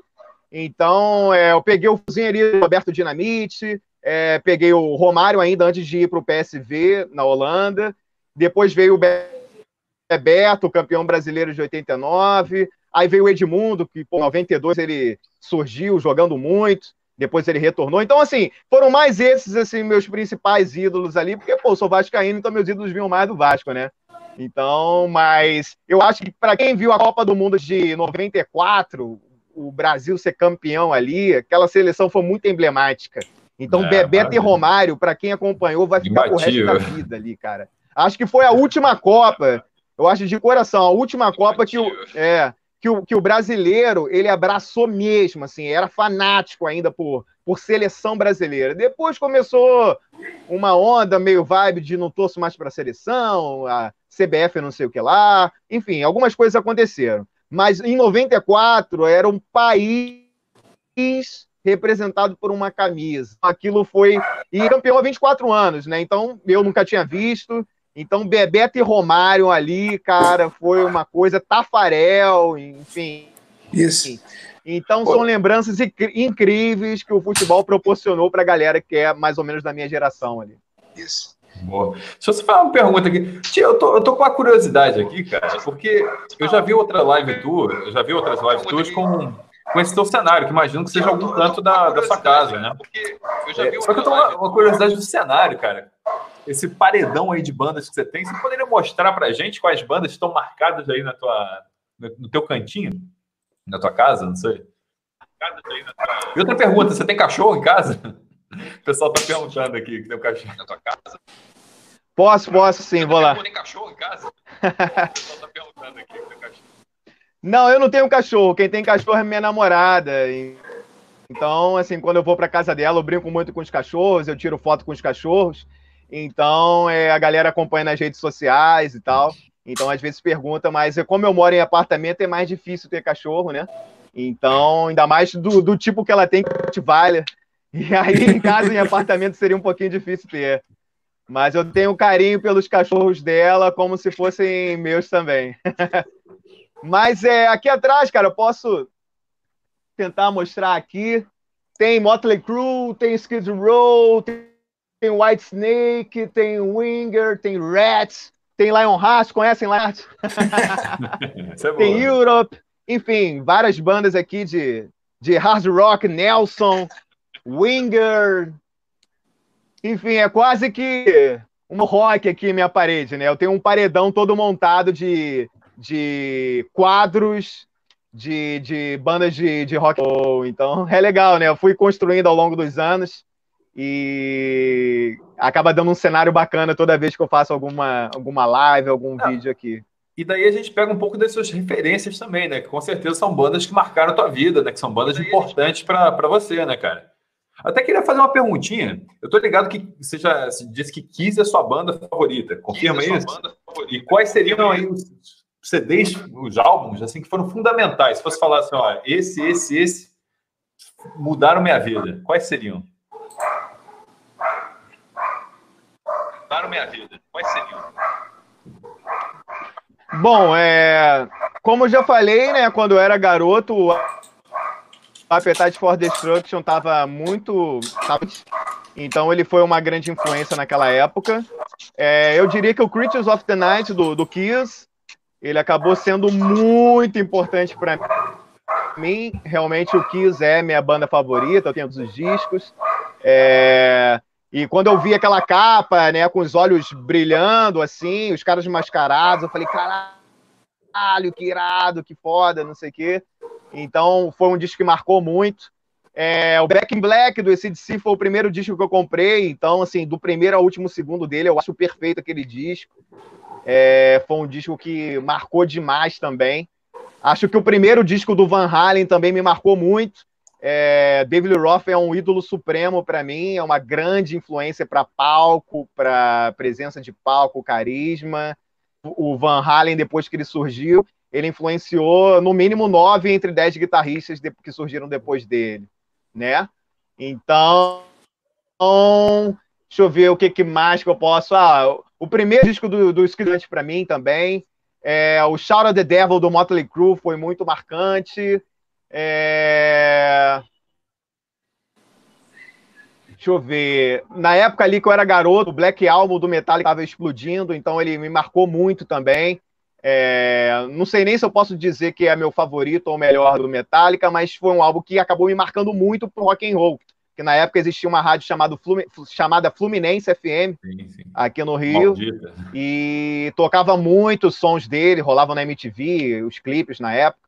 Então, eu peguei o fuzinho ali do Roberto Dinamite, peguei o Romário ainda antes de ir para o PSV, na Holanda. Depois veio o Bebeto, campeão brasileiro de 89. Aí veio o Edmundo, que, pô, em 92 ele surgiu jogando muito. Depois ele retornou. Então, assim, foram mais esses, assim, meus principais ídolos ali, porque, pô, eu sou vascaíno, então meus ídolos vinham mais do Vasco, né? Então, mas eu acho que para quem viu a Copa do Mundo de 94, o Brasil ser campeão ali, aquela seleção foi muito emblemática. Então, Bebeto e Romário, para quem acompanhou, vai ficar pro resto da vida ali, cara. Acho que foi a última Copa, eu acho de coração, a última Copa que o... Que o brasileiro, ele abraçou mesmo, assim, era fanático ainda por seleção brasileira. Depois começou uma onda meio vibe de não torço mais para a seleção, a CBF não sei o que lá, enfim, algumas coisas aconteceram. Mas em 94 era um país representado por uma camisa. Aquilo foi... E campeão há 24 anos, né? Então, eu nunca tinha visto... Então, Bebeto e Romário ali, cara, foi uma coisa, Tafarel, enfim. Isso. Então, são lembranças incríveis que o futebol proporcionou para a galera que é mais ou menos da minha geração ali. Isso. Boa. Deixa eu só fazer uma pergunta aqui. Tia, eu tô com uma curiosidade aqui, cara, porque eu já vi outras lives tuas com esse teu cenário, que imagino que seja algum canto da sua casa, né? Só que eu tô com uma curiosidade do cenário, cara. Esse paredão aí de bandas que você tem, você poderia mostrar pra gente quais bandas estão marcadas aí no teu cantinho? Na tua casa, não sei. E outra pergunta, você tem cachorro em casa? O pessoal tá perguntando aqui que tem um cachorro na tua casa. Posso sim, vou lá. Você tem cachorro em casa? O pessoal tá perguntando aqui que tem cachorro. Não, eu não tenho cachorro. Quem tem cachorro é minha namorada. Então, assim, quando eu vou pra casa dela, eu brinco muito com os cachorros, eu tiro foto com os cachorros. Então, a galera acompanha nas redes sociais e tal. Então, às vezes pergunta, mas como eu moro em apartamento, é mais difícil ter cachorro, né? Então, ainda mais do tipo que ela tem, que vale. E aí, em casa, em apartamento, seria um pouquinho difícil ter. Mas eu tenho carinho pelos cachorros dela, como se fossem meus também. Mas aqui atrás, cara, eu posso tentar mostrar aqui. Tem Mötley Crüe, tem Skid Row, tem Whitesnake, tem Winger, tem Rats, tem Lionheart, conhecem Lionheart? É tem Europe, enfim, várias bandas aqui de hard rock, Nelson, Winger, enfim, é quase que um rock aqui minha parede, né? Eu tenho um paredão todo montado de quadros de bandas de rock and roll, então é legal, né? Eu fui construindo ao longo dos anos e acaba dando um cenário bacana toda vez que eu faço alguma live, algum vídeo aqui. E daí a gente pega um pouco das suas referências também, né? Que com certeza são bandas que marcaram a tua vida, né? Que são bandas importantes para você, né, cara? Até queria fazer uma perguntinha. Eu tô ligado que você já disse que Kiss é a sua banda favorita. Confirma isso? E quais seriam aí os CDs, os álbuns, assim, que foram fundamentais? Se fosse falar assim, ó, esse, mudaram minha vida. Quais seriam? Mudaram minha vida. Quais seriam? Bom, como eu já falei, né, quando eu era garoto, Appetite for Destruction estava muito... Então ele foi uma grande influência naquela época. Eu diria que o Creatures of the Night, do Kiss, ele acabou sendo muito importante para mim. Realmente o Kiss é minha banda favorita, eu tenho todos os discos. E quando eu vi aquela capa, né, com os olhos brilhando, assim, os caras mascarados, eu falei, caralho, que irado, que foda, não sei o quê. Então, foi um disco que marcou muito. O Back in Black, do AC/DC, foi o primeiro disco que eu comprei. Então, assim, do primeiro ao último segundo dele, eu acho perfeito aquele disco. Foi um disco que marcou demais também. Acho que o primeiro disco do Van Halen também me marcou muito. David Lee Roth é um ídolo supremo para mim, é uma grande influência para palco, para presença de palco, carisma. O Van Halen, depois que ele surgiu, ele influenciou no mínimo 9 entre 10 guitarristas que surgiram depois dele, né? Então, deixa eu ver o que mais que eu posso... o primeiro disco do Skid Row para mim também, o Shout at the Devil do Mötley Crüe foi muito marcante. Deixa eu ver. Na época ali que eu era garoto, o Black Album do Metallica estava explodindo, então ele me marcou muito também. Não sei nem se eu posso dizer que é meu favorito ou melhor do Metallica, mas foi um álbum que acabou me marcando muito pro rock and roll. Porque na época existia uma rádio chamada Fluminense FM, sim. Aqui no Rio. Maldita. E tocava muito os sons dele, rolavam na MTV, os clipes na época.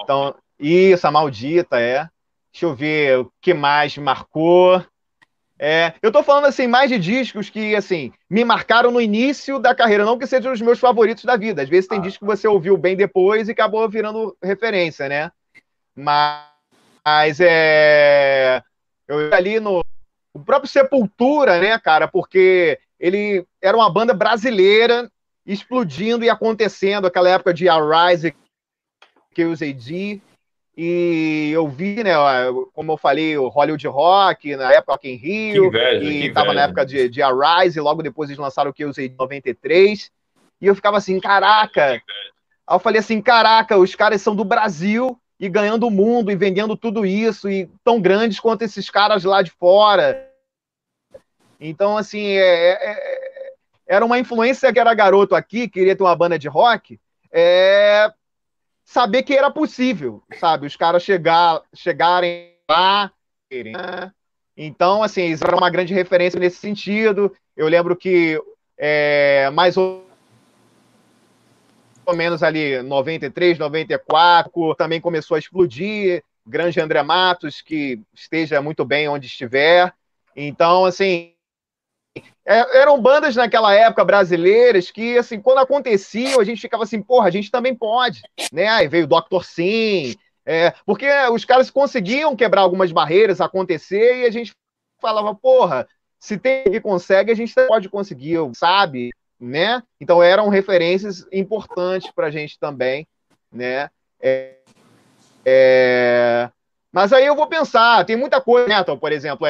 Então... Isso, a maldita, Deixa eu ver o que mais marcou. Eu tô falando, assim, mais de discos que, assim, me marcaram no início da carreira. Não que sejam os meus favoritos da vida. Às vezes tem disco que você ouviu bem depois e acabou virando referência, né? Mas eu ia ali no... O próprio Sepultura, né, cara? Porque ele era uma banda brasileira explodindo e acontecendo. Aquela época de Arise, que eu usei de... E eu vi, né, como eu falei, o Hollywood Rock, na época Rock in Rio, e estava na época de Arise, e logo depois eles lançaram o que eu usei de 93, e eu ficava assim, caraca! Aí eu falei assim, caraca, os caras são do Brasil, e ganhando o mundo, e vendendo tudo isso, e tão grandes quanto esses caras lá de fora. Então, assim, era uma influência que era garoto aqui, queria ter uma banda de rock, saber que era possível, sabe? Os caras chegarem lá. Então, assim, isso era uma grande referência nesse sentido. Eu lembro que mais ou menos ali 93, 94, também começou a explodir. Grande André Matos, que esteja muito bem onde estiver. Então, assim, eram bandas naquela época brasileiras que, assim, quando aconteciam, a gente ficava assim, porra, a gente também pode, né? Aí veio o Dr. Sim, porque os caras conseguiam quebrar algumas barreiras, acontecer, e a gente falava, porra, se tem que consegue, a gente pode conseguir, sabe? né? Então eram referências importantes para a gente também, né? Mas aí eu vou pensar, tem muita coisa, né? Então, por exemplo,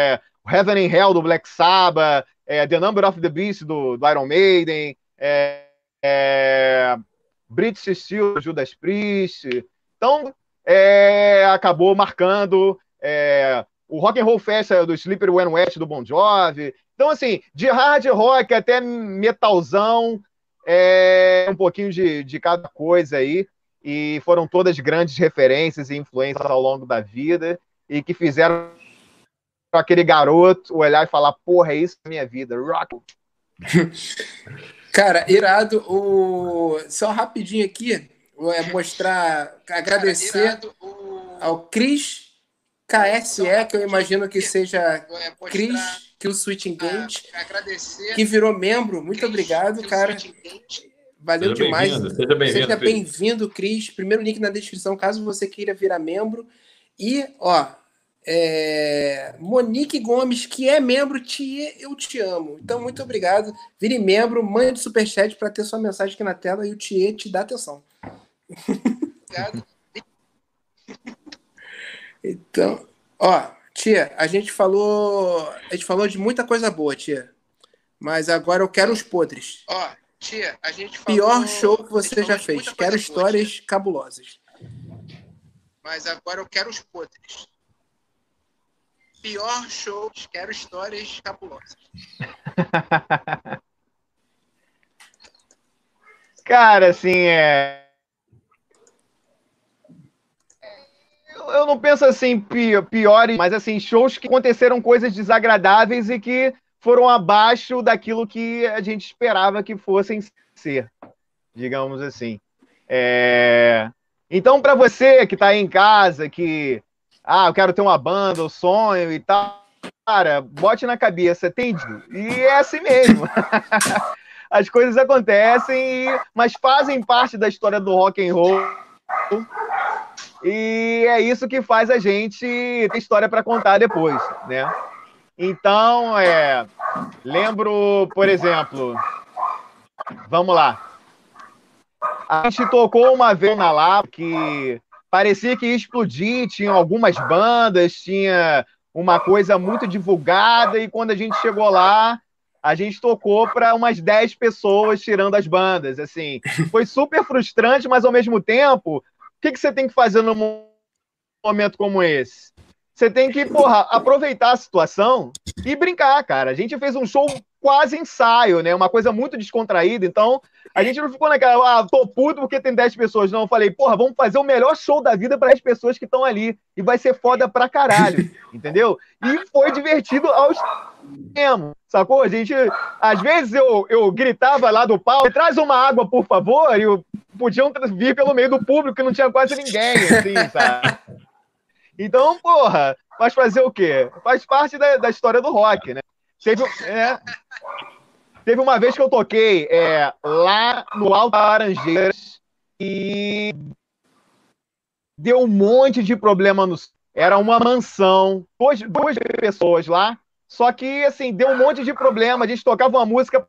Heaven and Hell do Black Sabbath, The Number of the Beast do Iron Maiden, British Steel do Judas Priest. Então acabou marcando o Rock and Roll Fest do Slippery When Wet do Bon Jovi. Então, assim, de hard rock até metalzão, um pouquinho de cada coisa aí, e foram todas grandes referências e influências ao longo da vida, e que fizeram aquele garoto olhar e falar, porra, é isso da minha vida, rock. Cara, irado, só rapidinho aqui, mostrar, agradecer ao Cris KSE, que eu imagino que seja Cris, que o Switch Engage, que virou membro. Muito obrigado, cara. Valeu seja demais. Seja bem-vindo, Cris. Primeiro link na descrição, caso você queira virar membro. E, ó, Monique Gomes, que é membro, eu te amo. Então, muito obrigado. Vire membro, mande superchat para ter sua mensagem aqui na tela e o Tiê te dá atenção. Obrigado. Então, ó... Tia, a gente falou de muita coisa boa, tia. Mas agora eu quero os podres. Ó, tia, a gente falou... Pior show que você já fez. Quero histórias cabulosas. Mas agora eu quero os podres. Pior show, quero histórias cabulosas. Cara, assim, eu não penso assim, piores, mas assim, shows que aconteceram coisas desagradáveis e que foram abaixo daquilo que a gente esperava que fossem ser, digamos assim. Então, para você que tá aí em casa, que, eu quero ter uma banda, um sonho e tal, cara, bote na cabeça, entende? E é assim mesmo. As coisas acontecem, mas fazem parte da história do rock and roll. E é isso que faz a gente ter história para contar depois, né? Então, lembro, por exemplo, vamos lá. A gente tocou uma vez na Lapa que parecia que ia explodir, tinha algumas bandas, tinha uma coisa muito divulgada, e quando a gente chegou lá, a gente tocou para umas 10 pessoas tirando as bandas, assim. Foi super frustrante, mas ao mesmo tempo... O que você tem que fazer num momento como esse? Você tem que, aproveitar a situação e brincar, cara. A gente fez um show quase ensaio, né? Uma coisa muito descontraída. Então, a gente não ficou naquela, tô puto porque tem 10 pessoas. Não, eu falei, vamos fazer o melhor show da vida para as pessoas que estão ali. E vai ser foda pra caralho, entendeu? E foi divertido ao extremo, sacou? A gente, às vezes eu gritava lá do palco, traz uma água, por favor, e eu... Podiam vir pelo meio do público, que não tinha quase ninguém, assim, sabe? Então, mas fazer o quê? Faz parte da história do rock, né? Teve uma vez que eu toquei lá no Alto Laranjeiras e deu um monte de problema no... Era uma mansão, duas pessoas lá, só que, assim, deu um monte de problema. A gente tocava uma música...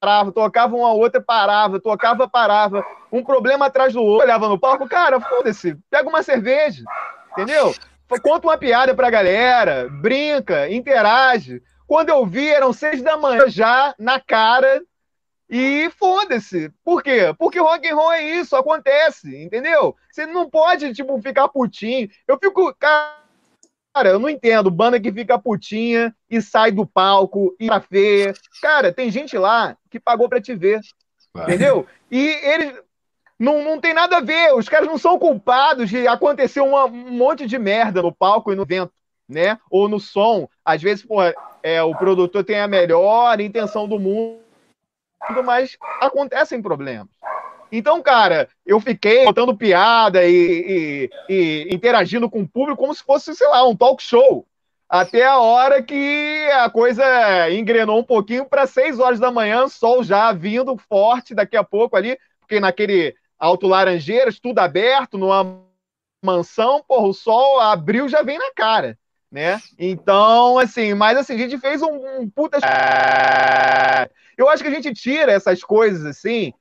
Parava, tocava uma outra, parava, tocava, parava. Um problema atrás do outro. Olhava no palco, cara, foda-se, pega uma cerveja, entendeu? Conta uma piada pra galera, brinca, interage. Quando eu vi, eram 6 da manhã já, na cara, e foda-se. Por quê? Porque rock and roll é isso, acontece, entendeu? Você não pode, tipo, ficar putinho. Eu fico... Cara, eu não entendo, banda que fica putinha e sai do palco e tá feia. Cara, tem gente lá que pagou pra te ver, entendeu? E eles não tem nada a ver, os caras não são culpados de acontecer um monte de merda no palco e no vento, né? Ou no som. Às vezes, o produtor tem a melhor intenção do mundo, mas acontecem problemas. Então, cara, eu fiquei botando piada e interagindo com o público como se fosse, sei lá, um talk show. Até a hora que a coisa engrenou um pouquinho para 6 horas da manhã, sol já vindo forte daqui a pouco ali, porque naquele Alto Laranjeiras, tudo aberto, numa mansão, o sol abriu já vem na cara, né? Então, assim, mas assim, a gente fez um puta... Eu acho que a gente tira essas coisas, assim,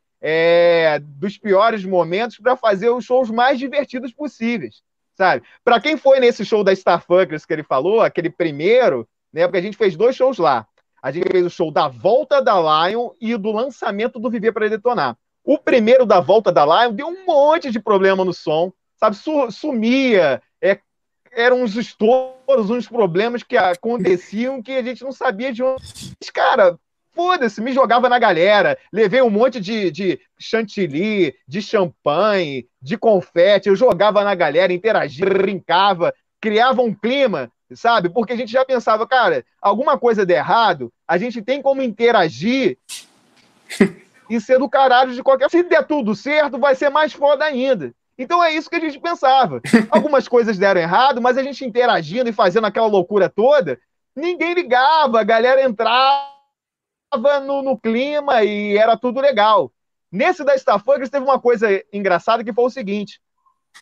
dos piores momentos para fazer os shows mais divertidos possíveis, sabe? Para quem foi nesse show da Starfuckers que ele falou, aquele primeiro, né? Porque a gente fez dois shows lá. A gente fez o show da volta da Lion e do lançamento do Viver para Detonar. O primeiro da volta da Lion deu um monte de problema no som, sabe? Sumia, eram uns estouros, uns problemas que aconteciam que a gente não sabia de onde. Mas, cara, foda-se, me jogava na galera, levei um monte de chantilly, de champanhe, de confete, eu jogava na galera, interagia, brincava, criava um clima, sabe? Porque a gente já pensava, cara, alguma coisa de errado, a gente tem como interagir e ser do caralho de qualquer... Se der tudo certo, vai ser mais foda ainda. Então é isso que a gente pensava. Algumas coisas deram errado, mas a gente interagindo e fazendo aquela loucura toda, ninguém ligava, a galera entrava no clima e era tudo legal. Nesse da Starfuckers teve uma coisa engraçada que foi o seguinte,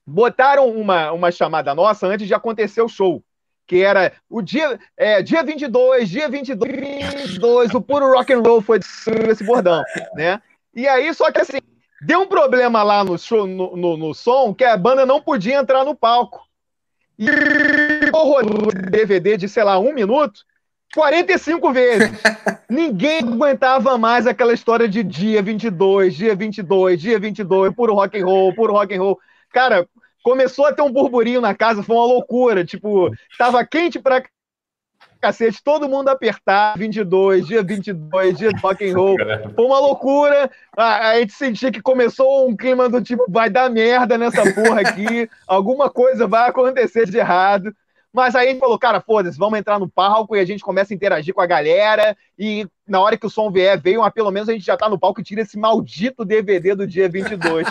botaram uma chamada nossa antes de acontecer o show, que era o dia 22, o puro rock and roll foi esse bordão, né? E aí, só que assim, deu um problema lá no show, no som, que a banda não podia entrar no palco. E o DVD de, sei lá, 1 minuto, 45 vezes. Ninguém aguentava mais aquela história de dia 22, puro rock and roll. Cara, começou a ter um burburinho na casa, foi uma loucura, tipo, tava quente pra cacete, todo mundo apertado, dia 22, dia do rock and roll, foi uma loucura, a gente sentia que começou um clima do tipo, vai dar merda nessa porra aqui, alguma coisa vai acontecer de errado, mas aí a gente falou, cara, foda-se, vamos entrar no palco e a gente começa a interagir com a galera e na hora que o som veio, mas pelo menos a gente já tá no palco e tira esse maldito DVD do dia 22.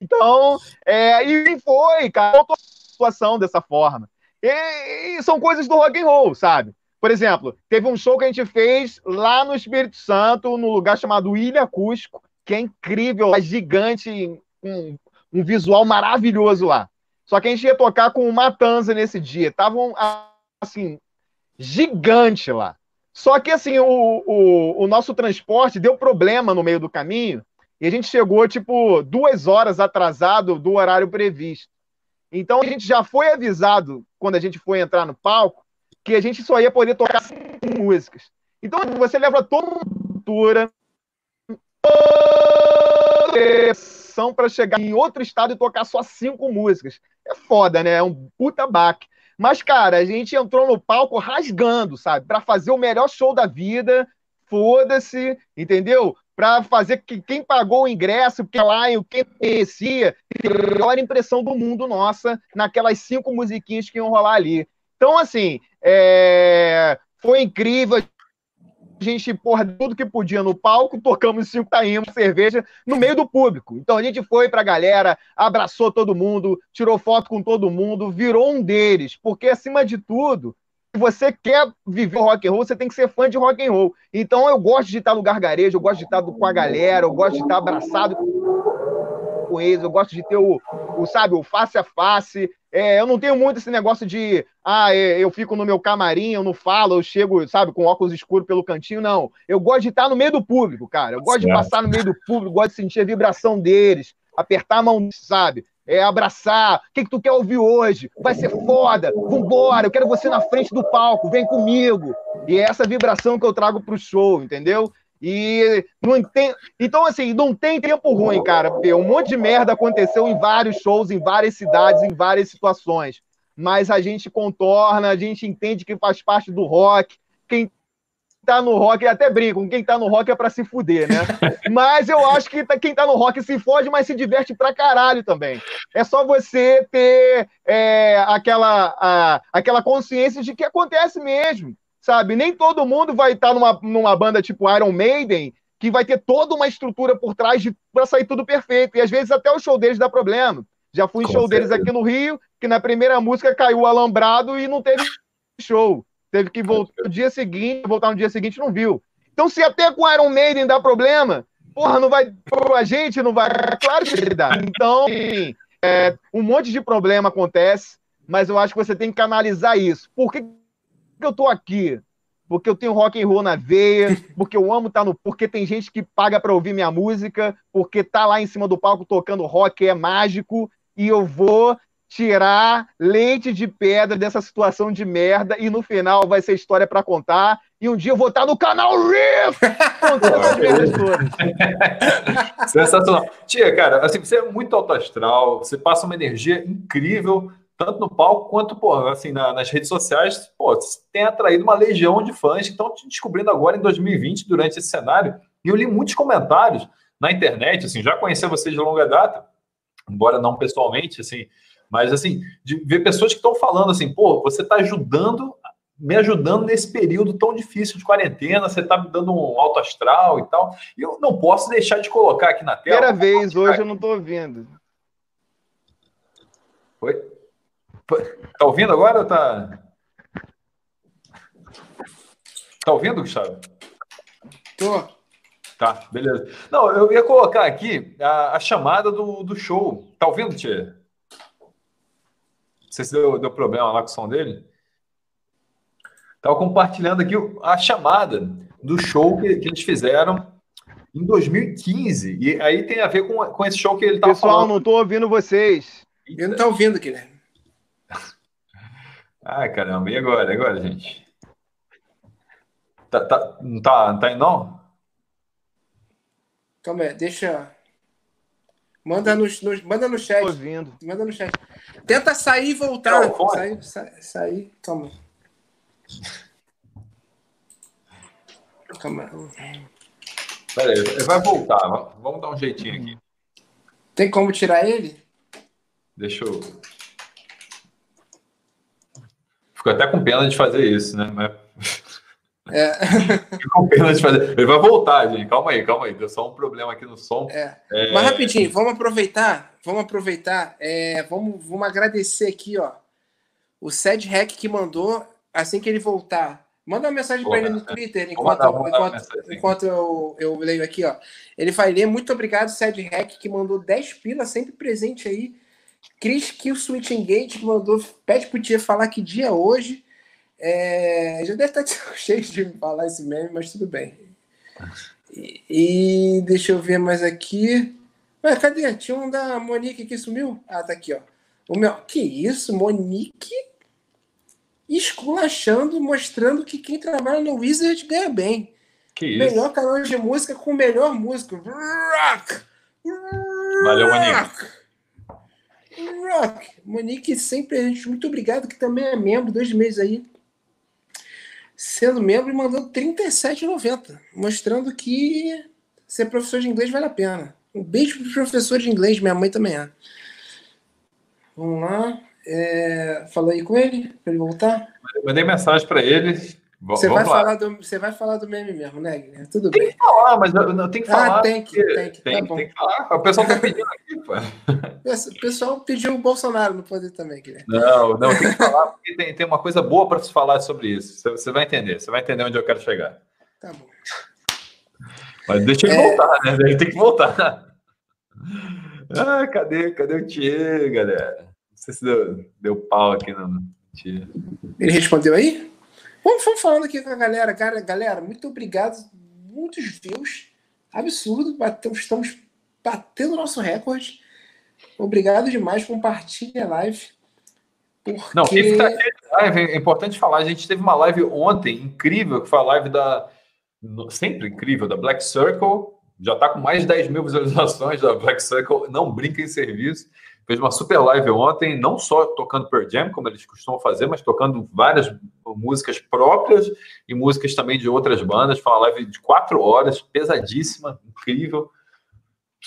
Então, e foi, cara, a situação dessa forma. E são coisas do rock and roll, sabe? Por exemplo, teve um show que a gente fez lá no Espírito Santo, num lugar chamado Ilha Cusco, que é incrível, é gigante, um visual maravilhoso lá. Só que a gente ia tocar com o Matanza nesse dia. Tava, assim, gigante lá. Só que, assim, o nosso transporte deu problema no meio do caminho, e a gente chegou, tipo, 2 horas atrasado do horário previsto. Então, a gente já foi avisado, quando a gente foi entrar no palco, que a gente só ia poder tocar 5 músicas. Então, você leva toda uma cultura, toda pressão para chegar em outro estado e tocar só 5 músicas. É foda, né? É um puta baque. Mas, cara, a gente entrou no palco rasgando, sabe? Para fazer o melhor show da vida, foda-se, entendeu? Para fazer que quem pagou o ingresso, porque lá e quem conhecia, a maior impressão do mundo nossa naquelas 5 musiquinhas que iam rolar ali. Então, assim, foi incrível. A gente, porra, tudo que podia no palco, tocamos 5 taímos, cerveja, no meio do público. Então a gente foi pra galera, abraçou todo mundo, tirou foto com todo mundo, virou um deles, porque acima de tudo, se você quer viver rock and roll, você tem que ser fã de rock and roll. Então eu gosto de estar no gargarejo, eu gosto de estar com a galera, eu gosto de estar abraçado com eles, eu gosto de ter o face a face. Eu não tenho muito esse negócio de eu fico no meu camarim, eu não falo, eu chego, sabe, com óculos escuros pelo cantinho, não. Eu gosto de estar no meio do público, cara. Eu gosto de passar no meio do público, gosto de sentir a vibração deles, apertar a mão, sabe? Abraçar, o que tu quer ouvir hoje? Vai ser foda, vambora, eu quero você na frente do palco, vem comigo. E é essa vibração que eu trago pro show, entendeu? E não tem... Então, assim, não tem tempo ruim, cara, porque um monte de merda aconteceu em vários shows, em várias cidades, em várias situações. Mas a gente contorna, a gente entende que faz parte do rock, quem tá no rock, até brincam, quem tá no rock é pra se fuder, né? Mas eu acho que quem tá no rock se fode, mas se diverte pra caralho também. É só você ter aquela consciência de que acontece mesmo, sabe? Nem todo mundo vai estar numa banda tipo Iron Maiden, que vai ter toda uma estrutura por trás pra sair tudo perfeito. E às vezes até o show deles dá problema. Já fui em show deles aqui no Rio, que na primeira música caiu o alambrado e não teve show. Teve que voltar no dia seguinte, não viu. Então, se até com Iron Maiden dá problema, porra, não vai. A gente não vai. Claro que dá. Então, um monte de problema acontece, mas eu acho que você tem que canalizar isso. Por que eu tô aqui? porque eu tenho rock and roll na veia, porque eu amo estar no... Porque tem gente que paga pra ouvir minha música, porque tá lá em cima do palco tocando rock é mágico, e eu vou tirar leite de pedra dessa situação de merda, e no final vai ser história pra contar, e um dia eu vou estar no canal Riff contando essas merdas todas. Sensacional. Tia, cara, assim, você é muito alto astral, você passa uma energia incrível, tanto no palco quanto, pô, assim, nas redes sociais, pô, você tem atraído uma legião de fãs que estão te descobrindo agora em 2020, durante esse cenário. E eu li muitos comentários na internet, assim, já conhecia você de longa data, embora não pessoalmente, assim, mas, assim, de ver pessoas que estão falando assim, pô, você está ajudando, me ajudando nesse período tão difícil de quarentena, você está me dando um alto astral e tal. E eu não posso deixar de colocar aqui na tela. Primeira vez, hoje eu não estou ouvindo. Oi? Tá ouvindo agora ou tá? Tá ouvindo, Gustavo? Tô. Tá, beleza. Não, eu ia colocar aqui a chamada do show. Tá ouvindo, Tchê? Não sei se deu problema lá com o som dele. Tava compartilhando aqui a chamada do show que eles fizeram em 2015. E aí tem a ver com esse show que ele tava falando. Pessoal, não tô ouvindo vocês. Eu não tô ouvindo, Guilherme. Ah, caramba, e agora? Agora, gente? Não tá indo, não? Calma aí, deixa... Manda no chat. Tô ouvindo. Manda no chat. Tenta sair e voltar. Não, sair, calma. Calma aí. Pera aí, vai voltar. Vamos dar um jeitinho aqui. Tem como tirar ele? Deixa eu... Fico até com pena de fazer isso, né? Mas... É. Fico com pena de fazer. Ele vai voltar, gente. Calma aí. Deu só um problema aqui no som. Mas rapidinho, vamos aproveitar. Vamos agradecer aqui, ó. O Sad Hack que mandou, assim que ele voltar. Manda uma mensagem para ele no Twitter, enquanto eu leio aqui, ó. Ele vai ler. Muito obrigado, Sad Hack, que mandou 10 pilas, sempre presente aí. Cris Kill Switch Engage mandou, pede pro Tia falar que dia é hoje. Já deve estar cheio de falar esse meme, mas tudo bem. E deixa eu ver mais aqui. Ué, cadê? Tinha um da Monique que sumiu? Ah, tá aqui, ó. O meu, que isso, Monique esculachando, mostrando que quem trabalha no Wizard ganha bem. Que isso? Melhor canal de música com o melhor músico. Rock! Valeu, Monique. Rock, Monique, sempre a gente, muito obrigado, que também é membro, 2 meses aí, sendo membro e mandando R$37,90, mostrando que ser professor de inglês vale a pena. Um beijo para o professor de inglês, minha mãe também é. Vamos lá, fala aí com ele, para ele voltar. Mandei mensagem para ele. Você vai falar do meme mesmo, né, Guilherme? Tudo bem. Tem que falar, mas eu tenho que falar. Ah, tem que falar. O pessoal tá pedindo aqui, pô. O pessoal pediu o Bolsonaro no poder também, Guilherme. Não, tem que falar, porque tem uma coisa boa para se falar sobre isso. Você vai entender onde eu quero chegar. Tá bom. Mas deixa ele voltar, né? Ele tem que voltar. Ah, cadê o Tchê, galera? Não sei se deu pau aqui no Tchê. Ele respondeu aí? Vamos falando aqui com a galera. Galera, muito obrigado. Muitos views. Absurdo. Estamos batendo nosso recorde. Obrigado demais. Compartilhe a live. Porque... Não, e tá aqui, é importante falar. A gente teve uma live ontem incrível, que foi a live da... Sempre incrível, da Black Circle. Já está com mais de 10 mil visualizações da Black Circle. Não brinca em serviço. Fez uma super live ontem, não só tocando Pearl Jam, como eles costumam fazer, mas tocando várias músicas próprias e músicas também de outras bandas. Foi uma live de 4 horas, pesadíssima, incrível.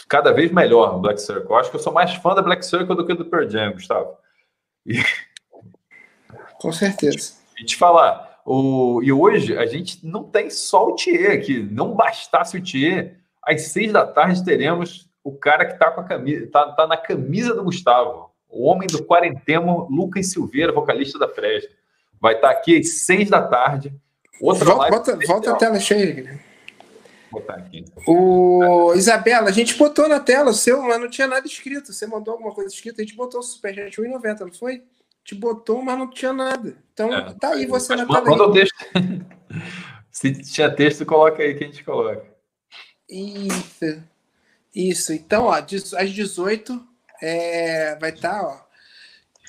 Cada vez melhor, Black Circle. Eu acho que eu sou mais fã da Black Circle do que do Pearl Jam, Gustavo. Com certeza. E te falar, e hoje a gente não tem só o Thier aqui. Não bastasse o Thier, às 18h teremos... O cara que está com a camisa, tá na camisa do Gustavo, o homem do quarentemo, Lucas Silveira, vocalista da Fresno. Vai estar aqui às 18h. Volta a tela cheia, Guilherme. Vou botar aqui. Isabela, a gente botou na tela o seu, mas não tinha nada escrito. Você mandou alguma coisa escrita, a gente botou o Superchat R$1,90, não foi? Te botou, mas não tinha nada. Então, tá aí você na tela. Manda o texto. Se tinha texto, coloca aí que a gente coloca. Isso. Isso. Então, ó, às 18 vai estar, ó.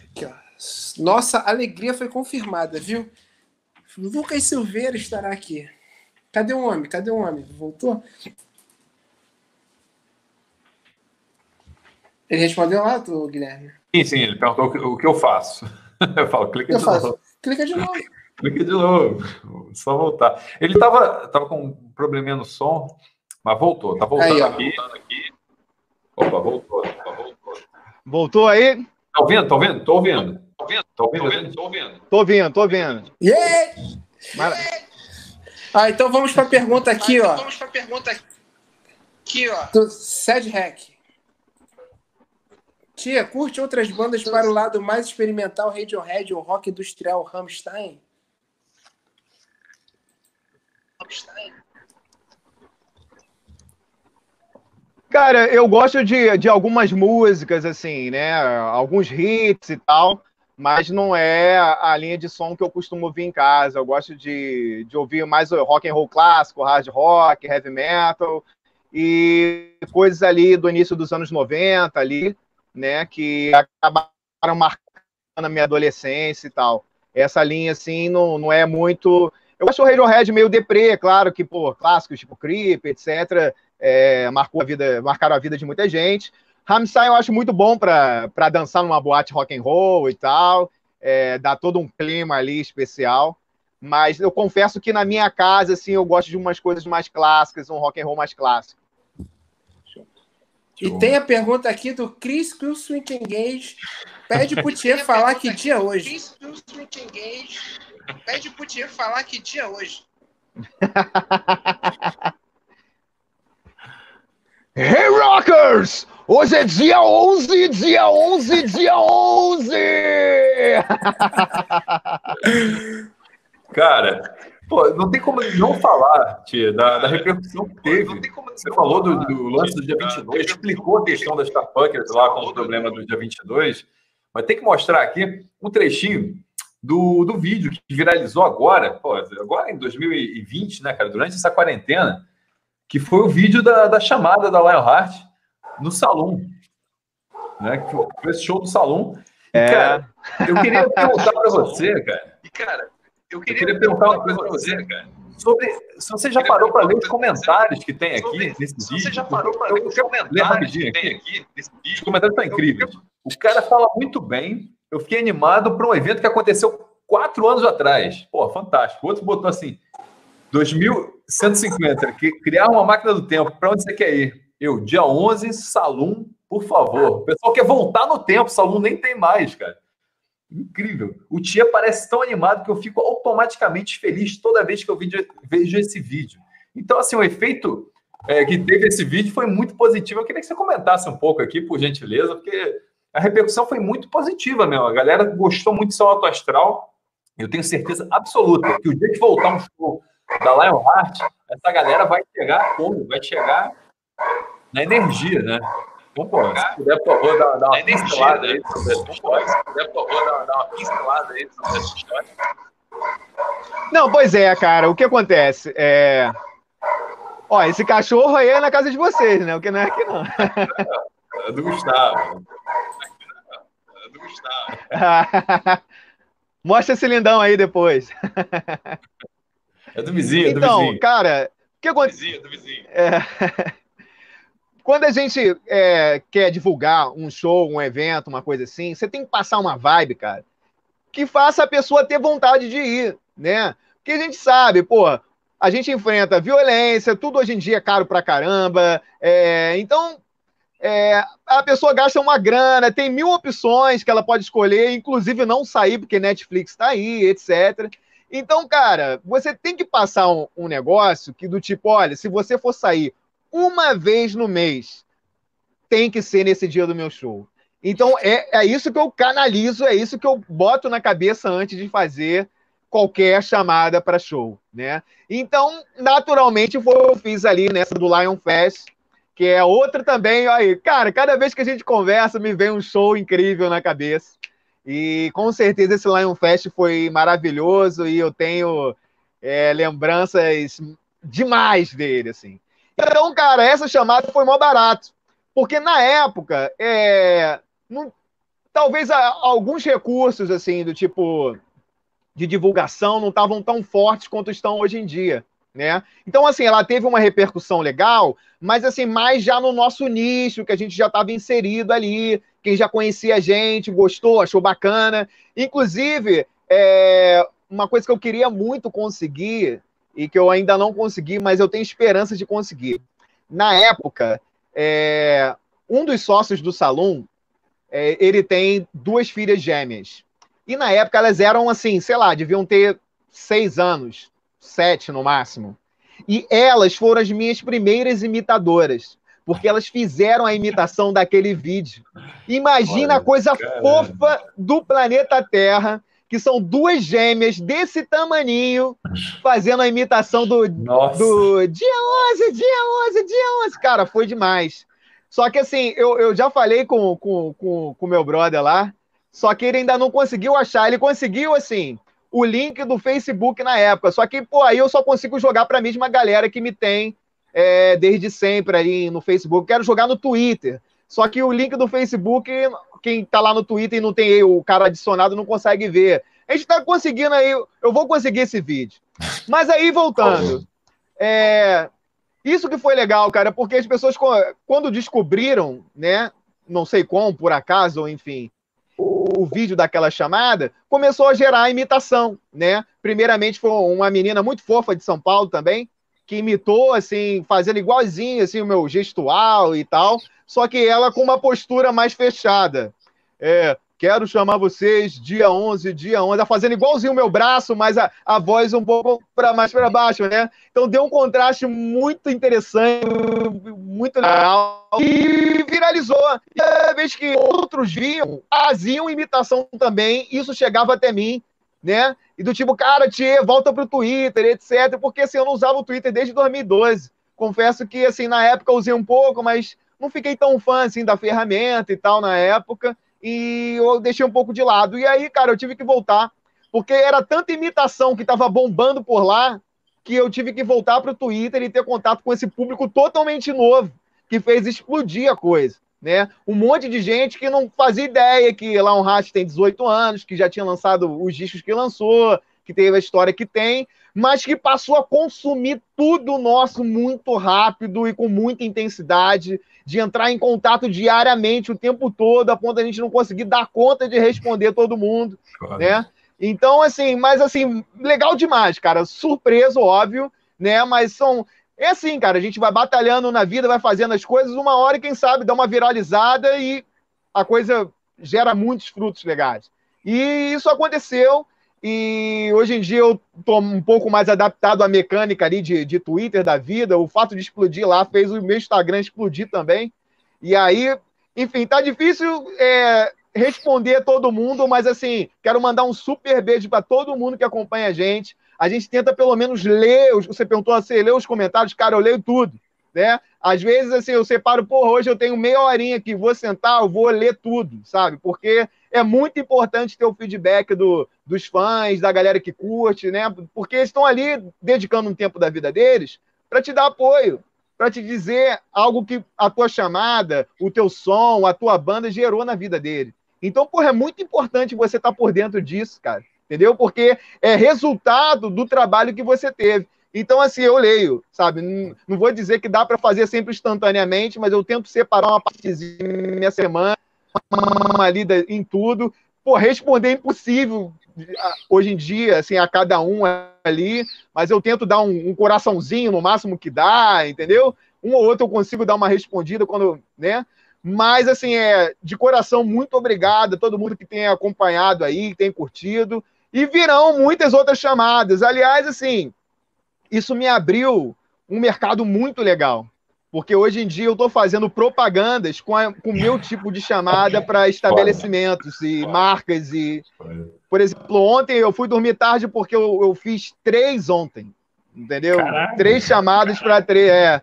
Aqui, ó. Nossa alegria foi confirmada, viu? Lucas Silveira estará aqui. Cadê o homem? Cadê o homem? Voltou? Ele respondeu lá, tu, Guilherme? Sim, sim, ele perguntou o que eu faço. Eu falo, clica de novo. Clica de novo. Clica de novo. Só voltar. Ele estava com um probleminha no som, mas voltou. Está voltando aqui. Opa, voltou. Voltou aí? Tá ouvindo? Tá ouvindo? Tô ouvindo. Tô ouvindo. Yeah! Maravilha. Ah, então vamos para a pergunta aqui, ó. Vamos para a pergunta aqui, ó. Do Sedhack. Tia, curte outras bandas para o lado mais experimental, Radiohead ou rock industrial, Rammstein? Cara, eu gosto de algumas músicas, assim, né? Alguns hits e tal, mas não é a linha de som que eu costumo ouvir em casa. Eu gosto de ouvir mais rock and roll clássico, hard rock, heavy metal e coisas ali do início dos anos 90, ali. Né, que acabaram marcando a minha adolescência e tal. Essa linha, assim, não é muito... Eu acho o Radiohead meio deprê, claro que, pô, clássicos tipo Creep, etc., marcaram a vida de muita gente. Rammstein eu acho muito bom para dançar numa boate rock and roll e tal, dá todo um clima ali especial, mas eu confesso que na minha casa, assim, eu gosto de umas coisas mais clássicas, um rock and roll mais clássico. E tem a pergunta aqui do Chris Swingengage. Pede pro Thier falar que dia é hoje. Chris Swingengage. Pede pro Thier falar que dia é hoje. Hey, rockers! Hoje é dia 11, dia 11, dia 11! Cara, pô, não tem como não falar, Thier, da repercussão que teve. Não tem como... Você falou do lance do dia 22, explicou a questão das Starpuckers lá com o problema do dia 22, mas tem que mostrar aqui um trechinho do vídeo que viralizou agora em 2020, né, cara, durante essa quarentena, que foi o vídeo da chamada da Lionheart no Salão, né, que foi esse show do Salão. E, cara, eu queria perguntar para você, cara. E, cara, eu queria perguntar uma coisa para você, cara. Se você já parou para ler os comentários que tem aqui nesse vídeo. Você já parou para ler os comentários que tem aqui nesse vídeo. Os comentários estão incríveis. O cara fala muito bem. Eu fiquei animado para um evento que aconteceu 4 anos atrás. Pô, fantástico. O outro botou assim, 2150, criar uma máquina do tempo. Para onde você quer ir? Eu, dia 11, Salum, por favor. O pessoal quer voltar no tempo. Salum nem tem mais, cara. Incrível. O Thier parece tão animado que eu fico automaticamente feliz toda vez que eu vejo esse vídeo. Então, assim, o efeito que teve esse vídeo foi muito positivo. Eu queria que você comentasse um pouco aqui, por gentileza, porque a repercussão foi muito positiva mesmo. A galera gostou muito do seu alto astral. Eu tenho certeza absoluta que o dia que voltar um show da Lionheart, essa galera vai chegar como? Vai chegar na energia, né? Vamos pôr, se puder, por favor, dá uma pincelada aí. Se puder, por favor, dá uma pincelada aí. Não, pois é, cara. O que acontece? Ó, esse cachorro aí é na casa de vocês, né? O que não é aqui, não. É do Gustavo. É do Gustavo. Mostra esse lindão aí depois. É do vizinho, Então, cara, o que acontece? Do vizinho. Quando a gente quer divulgar um show, um evento, uma coisa assim, você tem que passar uma vibe, cara, que faça a pessoa ter vontade de ir, né? Porque a gente sabe, pô, a gente enfrenta violência, tudo hoje em dia é caro pra caramba, então a pessoa gasta uma grana, tem 1000 opções que ela pode escolher, inclusive não sair porque Netflix tá aí, etc. Então, cara, você tem que passar um negócio que do tipo, olha, se você for sair uma vez no mês, tem que ser nesse dia do meu show. Então, é isso que eu canalizo, é isso que eu boto na cabeça antes de fazer qualquer chamada para show, né? Então, naturalmente, foi o que eu fiz ali nessa do Lion Fest, que é outra também, aí, cara, cada vez que a gente conversa, me vem um show incrível na cabeça. E, com certeza, esse Lion Fest foi maravilhoso e eu tenho... lembranças demais dele, assim. Então, cara, essa chamada foi mó barato. Porque na época, talvez alguns recursos, assim, do tipo de divulgação não estavam tão fortes quanto estão hoje em dia, né? Então, assim, ela teve uma repercussão legal, mas, assim, mais já no nosso nicho, que a gente já estava inserido ali, quem já conhecia a gente, gostou, achou bacana. Inclusive, uma coisa que eu queria muito conseguir, e que eu ainda não consegui, mas eu tenho esperança de conseguir. Na época, um dos sócios do Salum, ele tem 2 filhas gêmeas. E na época elas eram assim, sei lá, deviam ter 6 anos, 7 no máximo. E elas foram as minhas primeiras imitadoras, porque elas fizeram a imitação daquele vídeo. Imagina a coisa fofa do planeta Terra, que são 2 gêmeas desse tamaninho, fazendo a imitação do dia 11, dia 11, dia 11. Cara, foi demais. Só que assim, eu já falei com meu brother lá, só que ele ainda não conseguiu achar. Ele conseguiu, assim, o link do Facebook na época. Só que, pô, aí eu só consigo jogar para a mesma galera que me tem desde sempre ali no Facebook. Quero jogar no Twitter. Só que o link do Facebook, quem tá lá no Twitter e não tem o cara adicionado não consegue ver. A gente tá conseguindo aí. Eu vou conseguir esse vídeo. Mas aí, voltando. Isso que foi legal, cara, porque as pessoas, quando descobriram, né, não sei como, por acaso, ou enfim, o vídeo daquela chamada, começou a gerar imitação, né? Primeiramente foi uma menina muito fofa de São Paulo também, que imitou, assim, fazendo igualzinho, assim, o meu gestual e tal, só que ela com uma postura mais fechada. Quero chamar vocês dia 11, dia 11, fazendo igualzinho o meu braço, mas a voz um pouco mais para baixo, né? Então deu um contraste muito interessante, muito legal, e viralizou. E a vez que outros vinham, faziam imitação também, isso chegava até mim, né? E do tipo, cara, volta pro Twitter, etc. Porque assim, eu não usava o Twitter desde 2012. Confesso que, assim, na época eu usei um pouco, mas não fiquei tão fã, assim, da ferramenta e tal na época. E eu deixei um pouco de lado. E aí, cara, eu tive que voltar, porque era tanta imitação que estava bombando por lá, que eu tive que voltar para o Twitter e ter contato com esse público totalmente novo, que fez explodir a coisa, né? Um monte de gente que não fazia ideia que Lion Rat tem 18 anos, que já tinha lançado os discos que lançou, que teve a história que tem, mas que passou a consumir tudo nosso muito rápido e com muita intensidade, de entrar em contato diariamente o tempo todo, a ponto de a gente não conseguir dar conta de responder todo mundo, claro, né? Então, assim, mas assim, legal demais, cara. Surpreso, óbvio, né? Mas é assim, cara, a gente vai batalhando na vida, vai fazendo as coisas, uma hora, quem sabe, dá uma viralizada e a coisa gera muitos frutos legais. E isso aconteceu. E hoje em dia eu tô um pouco mais adaptado à mecânica ali de Twitter da vida. O fato de explodir lá fez o meu Instagram explodir também. E aí, enfim, tá difícil responder todo mundo, mas assim, quero mandar um super beijo para todo mundo que acompanha a gente. A gente tenta pelo menos ler, você perguntou se assim, lê os comentários, cara, eu leio tudo, né? Às vezes, assim, eu separo, porra, hoje eu tenho meia horinha aqui, vou sentar, eu vou ler tudo, sabe? Porque é muito importante ter o feedback dos fãs, da galera que curte, né? Porque eles estão ali dedicando um tempo da vida deles para te dar apoio, para te dizer algo que a tua chamada, o teu som, a tua banda gerou na vida dele. Então, porra, é muito importante você estar por dentro disso, cara, entendeu? Porque é resultado do trabalho que você teve. Então, assim, eu leio, sabe? Não vou dizer que dá para fazer sempre instantaneamente, mas eu tento separar uma partezinha na minha semana, uma lida em tudo. Pô, responder é impossível hoje em dia, assim, a cada um ali, mas eu tento dar um coraçãozinho no máximo que dá, entendeu? Um ou outro eu consigo dar uma respondida quando, né? Mas, assim, de coração, muito obrigado a todo mundo que tem acompanhado aí, que tem curtido, e virão muitas outras chamadas. Aliás, assim, isso me abriu um mercado muito legal, porque hoje em dia eu estou fazendo propagandas com o meu tipo de chamada para estabelecimentos e marcas. E, por exemplo, ontem eu fui dormir tarde porque eu fiz 3 ontem, entendeu? Caralho. 3 chamadas para 3,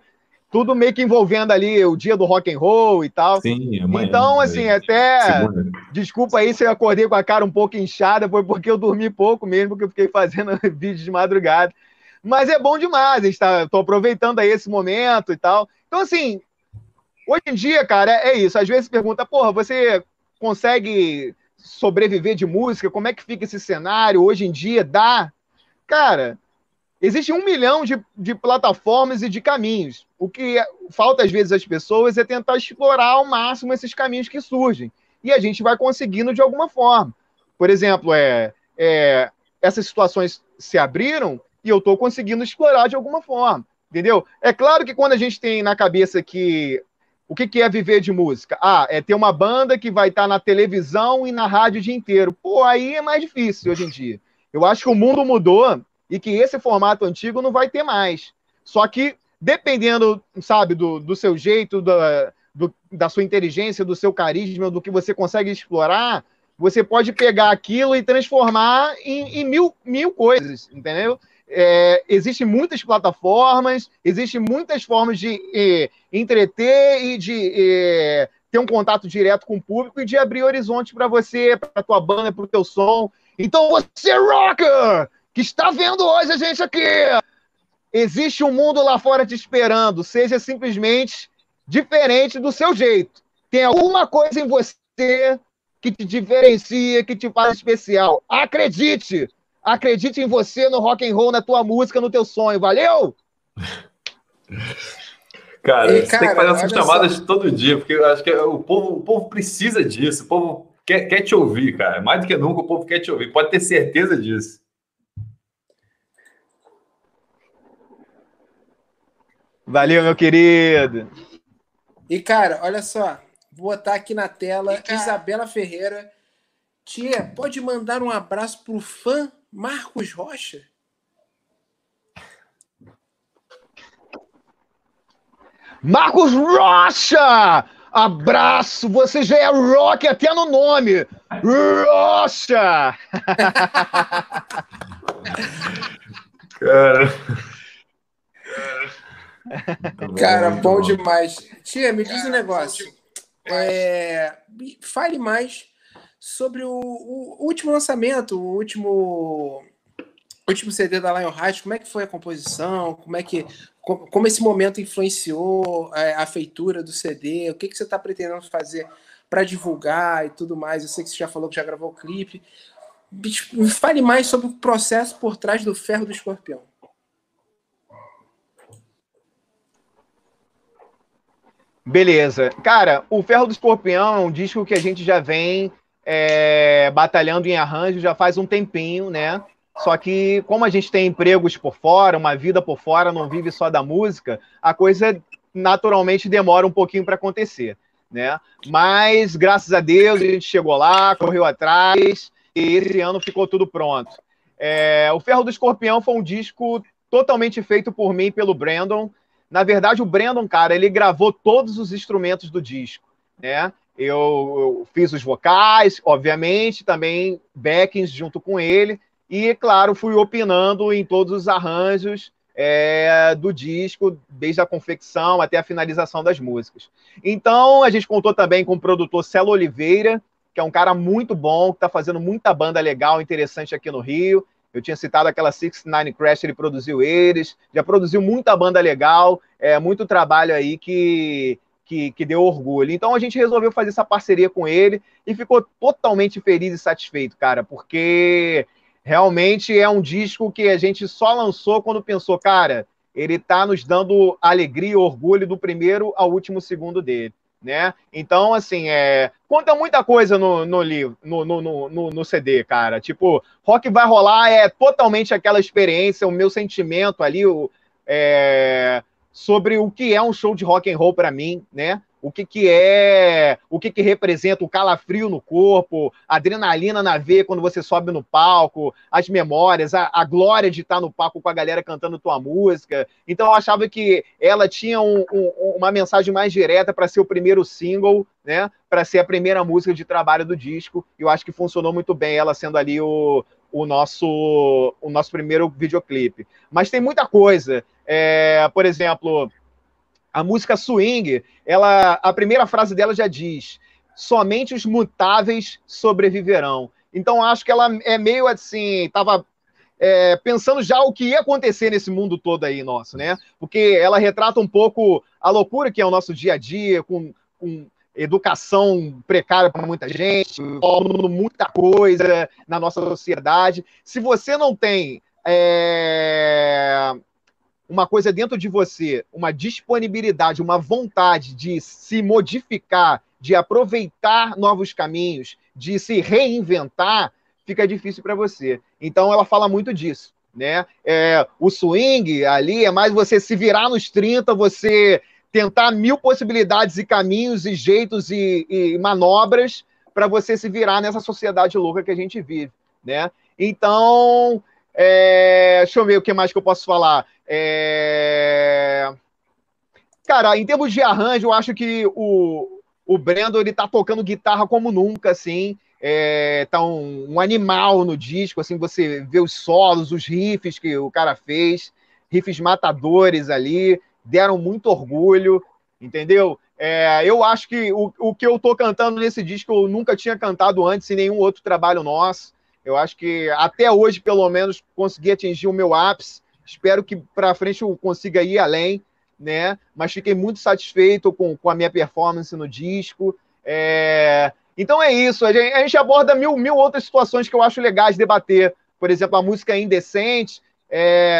tudo meio que envolvendo ali o dia do rock and roll e tal. Sim, amanhã, então, assim, até segunda. Desculpa aí se eu acordei com a cara um pouco inchada, foi porque eu dormi pouco mesmo, que eu fiquei fazendo vídeo de madrugada. Mas é bom demais, estou aproveitando aí esse momento e tal. Então, assim, hoje em dia, cara, é isso. Às vezes pergunta, porra, você consegue sobreviver de música? Como é que fica esse cenário hoje em dia? Dá? Cara, existe 1 milhão de plataformas e de caminhos. O que falta às vezes às pessoas é tentar explorar ao máximo esses caminhos que surgem. E a gente vai conseguindo de alguma forma. Por exemplo, essas situações se abriram e eu estou conseguindo explorar de alguma forma, entendeu? É claro que quando a gente tem na cabeça que o que é viver de música? Ah, é ter uma banda que vai estar na televisão e na rádio o dia inteiro. Pô, aí é mais difícil hoje em dia. Eu acho que o mundo mudou e que esse formato antigo não vai ter mais. Só que, dependendo, sabe, do seu jeito, da sua inteligência, do seu carisma, do que você consegue explorar, você pode pegar aquilo e transformar em mil coisas, entendeu? Existem muitas plataformas, existem muitas formas de entreter e de ter um contato direto com o público e de abrir horizonte para você, para a tua banda, para o teu som. Então você, rocker, que está vendo hoje a gente aqui, existe um mundo lá fora te esperando, seja simplesmente diferente do seu jeito. Tem alguma coisa em você que te diferencia, que te faz especial. Acredite! Acredite em você, no rock and roll, na tua música, no teu sonho. Valeu? Cara, você tem que fazer essas chamadas todo dia, porque eu acho que o povo precisa disso, o povo quer te ouvir, cara. Mais do que nunca o povo quer te ouvir, pode ter certeza disso. Valeu, meu querido. E, cara, olha só, vou botar aqui na tela Isabela Ferreira. Tia, pode mandar um abraço pro fã Marcos Rocha? Marcos Rocha! Abraço! Você já é rock até no nome! Rocha! Cara... Cara, bom demais. Tia, me diz um negócio. Fale mais sobre o último lançamento, o último CD da Lionheart. Como é que foi a composição? Como esse momento influenciou a feitura do CD? O que você está pretendendo fazer para divulgar e tudo mais? Eu sei que você já falou que já gravou o clipe. Me fale mais sobre o processo por trás do Ferro do Escorpião. Beleza. Cara, o Ferro do Escorpião é um disco que a gente já vem batalhando em arranjo já faz um tempinho, né? Só que como a gente tem empregos por fora, uma vida por fora, não vive só da música, a coisa naturalmente demora um pouquinho para acontecer, né? Mas, graças a Deus, a gente chegou lá, correu atrás e esse ano ficou tudo pronto. O Ferro do Escorpião foi um disco totalmente feito por mim e pelo Brandon. Na verdade, o Brandon, cara, ele gravou todos os instrumentos do disco, né? Eu fiz os vocais, obviamente, também backings junto com ele. E, claro, fui opinando em todos os arranjos do disco, desde a confecção até a finalização das músicas. Então, a gente contou também com o produtor Celo Oliveira, que é um cara muito bom, que está fazendo muita banda legal, interessante aqui no Rio. Eu tinha citado aquela 69 Crash, ele produziu eles, já produziu muita banda legal, muito trabalho aí que deu orgulho. Então a gente resolveu fazer essa parceria com ele e ficou totalmente feliz e satisfeito, cara, porque realmente é um disco que a gente só lançou quando pensou, cara, ele tá nos dando alegria e orgulho do primeiro ao último segundo dele, né? Então, assim, conta muita coisa no CD, cara. Tipo, Rock Vai Rolar é totalmente aquela experiência, o meu sentimento ali sobre o que é um show de rock and roll para mim, né? O que representa o calafrio no corpo, a adrenalina na veia quando você sobe no palco, as memórias, a glória de estar no palco com a galera cantando tua música. Então eu achava que ela tinha uma mensagem mais direta para ser o primeiro single, né? Para ser a primeira música de trabalho do disco. Eu acho que funcionou muito bem ela sendo ali o nosso primeiro videoclipe. Mas tem muita coisa. Por exemplo... A música Swing, a primeira frase dela já diz: somente os mutáveis sobreviverão. Então acho que ela é meio assim, estava pensando já o que ia acontecer nesse mundo todo aí nosso, né? Porque ela retrata um pouco a loucura que é o nosso dia a dia, com educação precária para muita gente, muita coisa na nossa sociedade. Se você não tem uma coisa dentro de você, uma disponibilidade, uma vontade de se modificar, de aproveitar novos caminhos, de se reinventar, fica difícil para você. Então ela fala muito disso, né? O swing ali é mais você se virar nos 30, você tentar mil possibilidades e caminhos e jeitos e manobras para você se virar nessa sociedade louca que a gente vive, né? Então, deixa eu ver o que mais que eu posso falar. Cara, em termos de arranjo, eu acho que o Brandon, ele tá tocando guitarra como nunca, assim. Tá um animal no disco, assim, você vê os solos, os riffs que o cara fez, riffs matadores ali, deram muito orgulho, entendeu? Eu acho que o que eu tô cantando nesse disco, eu nunca tinha cantado antes em nenhum outro trabalho nosso. Eu acho que até hoje, pelo menos, consegui atingir o meu ápice. Espero que para frente eu consiga ir além, né? Mas fiquei muito satisfeito com a minha performance no disco. Então é isso. A gente aborda mil outras situações que eu acho legais debater. Por exemplo, a música Indecente,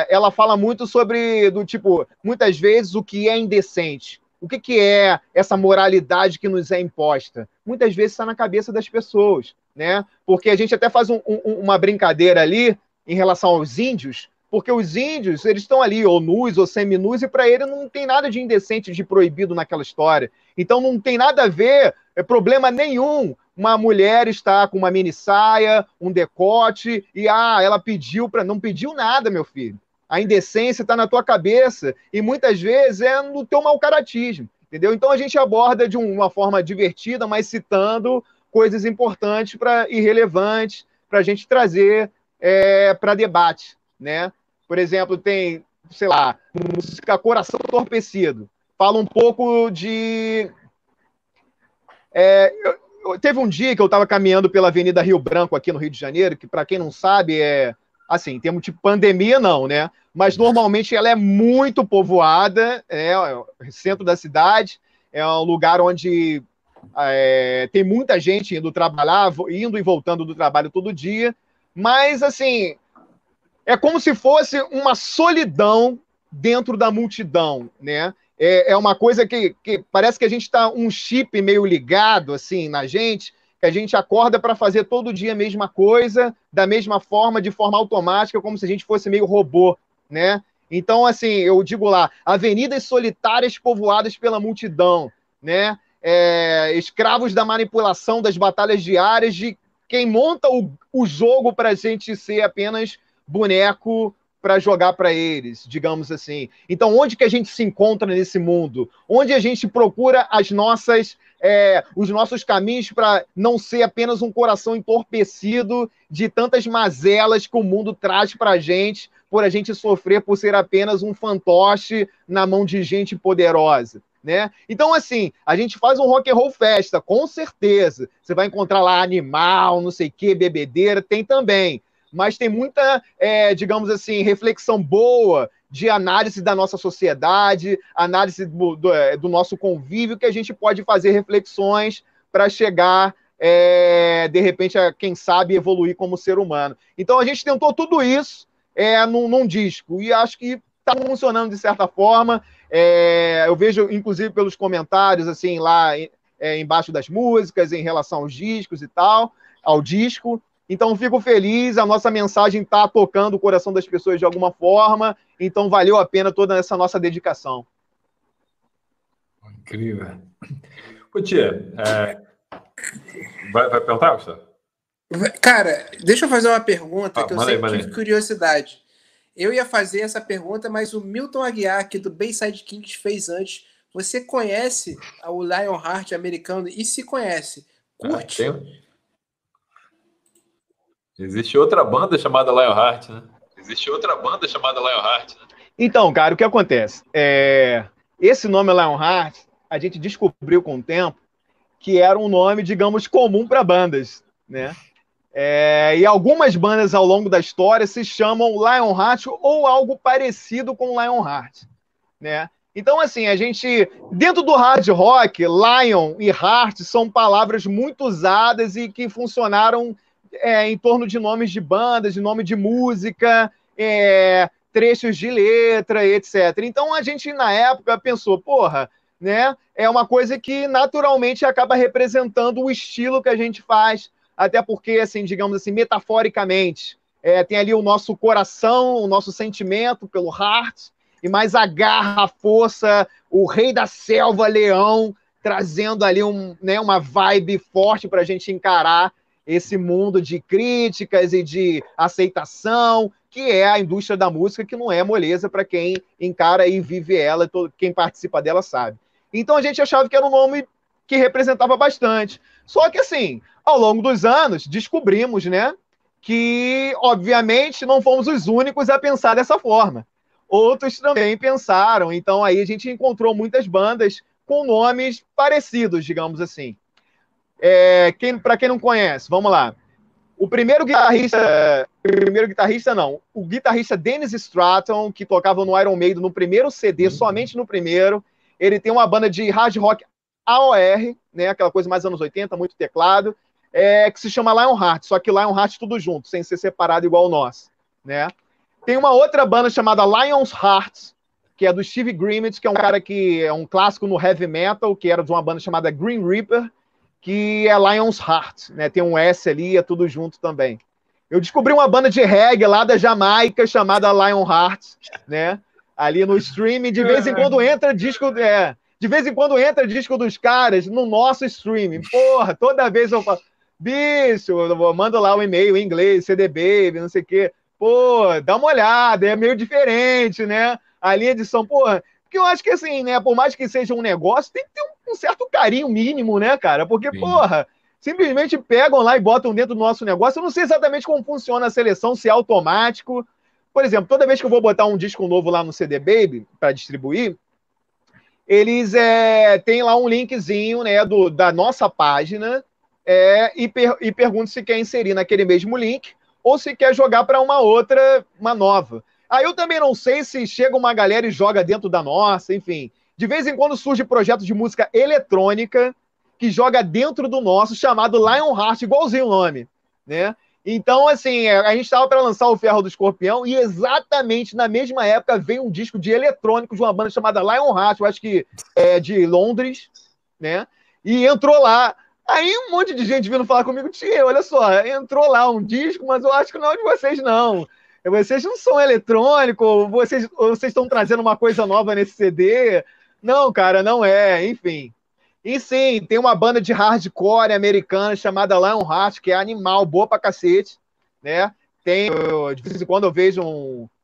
ela fala muito sobre, do tipo, muitas vezes o que é indecente. O que é essa moralidade que nos é imposta? Muitas vezes está na cabeça das pessoas, né? Porque a gente até faz uma brincadeira ali em relação aos índios, porque os índios, eles estão ali ou nus ou seminus, e para ele não tem nada de indecente, de proibido naquela história. Então não tem nada a ver, problema nenhum, uma mulher está com uma mini saia, um decote, e ela pediu para... Não pediu nada, meu filho. A indecência está na tua cabeça e muitas vezes é no teu mau-caratismo, entendeu? Então a gente aborda de uma forma divertida, mas citando coisas importantes e relevantes para a gente trazer para debate, né? Por exemplo, tem, sei lá, música Coração Entorpecido. Fala um pouco de... teve um dia que eu estava caminhando pela Avenida Rio Branco aqui no Rio de Janeiro, que para quem não sabe assim, em termos de pandemia, não, né? Mas normalmente ela é muito povoada, é o centro da cidade, é um lugar onde tem muita gente indo trabalhar, indo e voltando do trabalho todo dia, mas, assim, é como se fosse uma solidão dentro da multidão, né? É uma coisa que parece que a gente está um chip meio ligado, assim, na gente, que a gente acorda para fazer todo dia a mesma coisa, da mesma forma, de forma automática, como se a gente fosse meio robô, né? Então, assim, eu digo lá, avenidas solitárias povoadas pela multidão, né? Escravos da manipulação das batalhas diárias, de quem monta o jogo para a gente ser apenas boneco para jogar para eles, digamos assim. Então, onde que a gente se encontra nesse mundo? Onde a gente procura os nossos caminhos para não ser apenas um coração entorpecido de tantas mazelas que o mundo traz para a gente, por a gente sofrer por ser apenas um fantoche na mão de gente poderosa, né? Então, assim, a gente faz um rock and roll festa, com certeza. Você vai encontrar lá animal, não sei o quê, bebedeira, tem também. Mas tem muita, digamos assim, reflexão boa de análise da nossa sociedade, análise do nosso convívio, que a gente pode fazer reflexões para chegar, de repente, a quem sabe evoluir como ser humano. Então a gente tentou tudo isso num disco, e acho que está funcionando de certa forma. Eu vejo, inclusive, pelos comentários, assim, lá embaixo das músicas, em relação aos discos e tal, ao disco. Então, fico feliz, a nossa mensagem está tocando o coração das pessoas de alguma forma, então valeu a pena toda essa nossa dedicação. Incrível. Tia, vai perguntar, Gustavo? Cara, deixa eu fazer uma pergunta que eu sempre tive curiosidade. Eu ia fazer essa pergunta, mas o Milton Aguiar, que do Bayside Kings, fez antes. Você conhece o Lionheart americano? E se conhece, curte? Existe outra banda chamada Lionheart, né? Então, cara, o que acontece? Esse nome Lionheart, a gente descobriu com o tempo que era um nome, digamos, comum para bandas, né? E algumas bandas ao longo da história se chamam Lionheart ou algo parecido com Lionheart, né? Então, assim, a gente, dentro do hard rock, Lion e Heart são palavras muito usadas e que funcionaram em torno de nomes de bandas, de nome de música, trechos de letra, etc. Então, a gente, na época, pensou, porra, né? É uma coisa que, naturalmente, acaba representando o estilo que a gente faz, até porque, assim, digamos assim, metaforicamente, tem ali o nosso coração, o nosso sentimento pelo Heart, e mais a garra, a força, o rei da selva, leão, trazendo ali uma vibe forte para a gente encarar esse mundo de críticas e de aceitação, que é a indústria da música, que não é moleza para quem encara e vive ela, quem participa dela sabe. Então a gente achava que era um nome que representava bastante. Só que assim, ao longo dos anos, descobrimos, né, que, obviamente, não fomos os únicos a pensar dessa forma. Outros também pensaram, então aí a gente encontrou muitas bandas com nomes parecidos, digamos assim. Para quem não conhece, vamos lá. O guitarrista Dennis Stratton, que tocava no Iron Maiden no primeiro CD, somente no primeiro, ele tem uma banda de hard rock AOR, né, aquela coisa mais anos 80, muito teclado, que se chama Lionheart, só que Lionheart tudo junto, sem ser separado igual o nosso, né? Tem uma outra banda chamada Lionheart, que é do Steve Grimmett, que é um cara que é um clássico no heavy metal, que era de uma banda chamada Grim Reaper, que é Lionheart, né? Tem um S ali, é tudo junto também. Eu descobri uma banda de reggae lá da Jamaica chamada Lionheart, né? Ali no streaming, de vez em quando entra disco... de vez em quando entra disco dos caras no nosso streaming. Porra, toda vez eu falo, bicho, eu mando lá o e-mail em inglês, CDB, não sei o quê. Pô, dá uma olhada, é meio diferente, né? A linha de som, porra. Porque eu acho que assim, né? Por mais que seja um negócio, tem que ter um certo carinho mínimo, né, cara? Porque, sim, porra, simplesmente pegam lá e botam dentro do nosso negócio. Eu não sei exatamente como funciona a seleção, se é automático. Por exemplo, toda vez que eu vou botar um disco novo lá no CD Baby para distribuir, eles têm lá um linkzinho, né, da nossa página e perguntam se quer inserir naquele mesmo link ou se quer jogar para uma nova. Aí eu também não sei se chega uma galera e joga dentro da nossa, enfim. De vez em quando surge projeto de música eletrônica que joga dentro do nosso, chamado Lionheart, igualzinho o nome, né? Então, assim, a gente estava para lançar o Ferro do Escorpião e exatamente na mesma época veio um disco de eletrônico de uma banda chamada Lionheart, eu acho que é de Londres, né? E entrou lá. Aí um monte de gente vindo falar comigo, tia, olha só, entrou lá um disco, mas eu acho que não é de vocês, não. Vocês não são eletrônico, vocês estão trazendo uma coisa nova nesse CD. Não, cara, não é, enfim. E sim, tem uma banda de hardcore americana chamada Lionheart, que é animal, boa pra cacete, né? De vez em quando eu vejo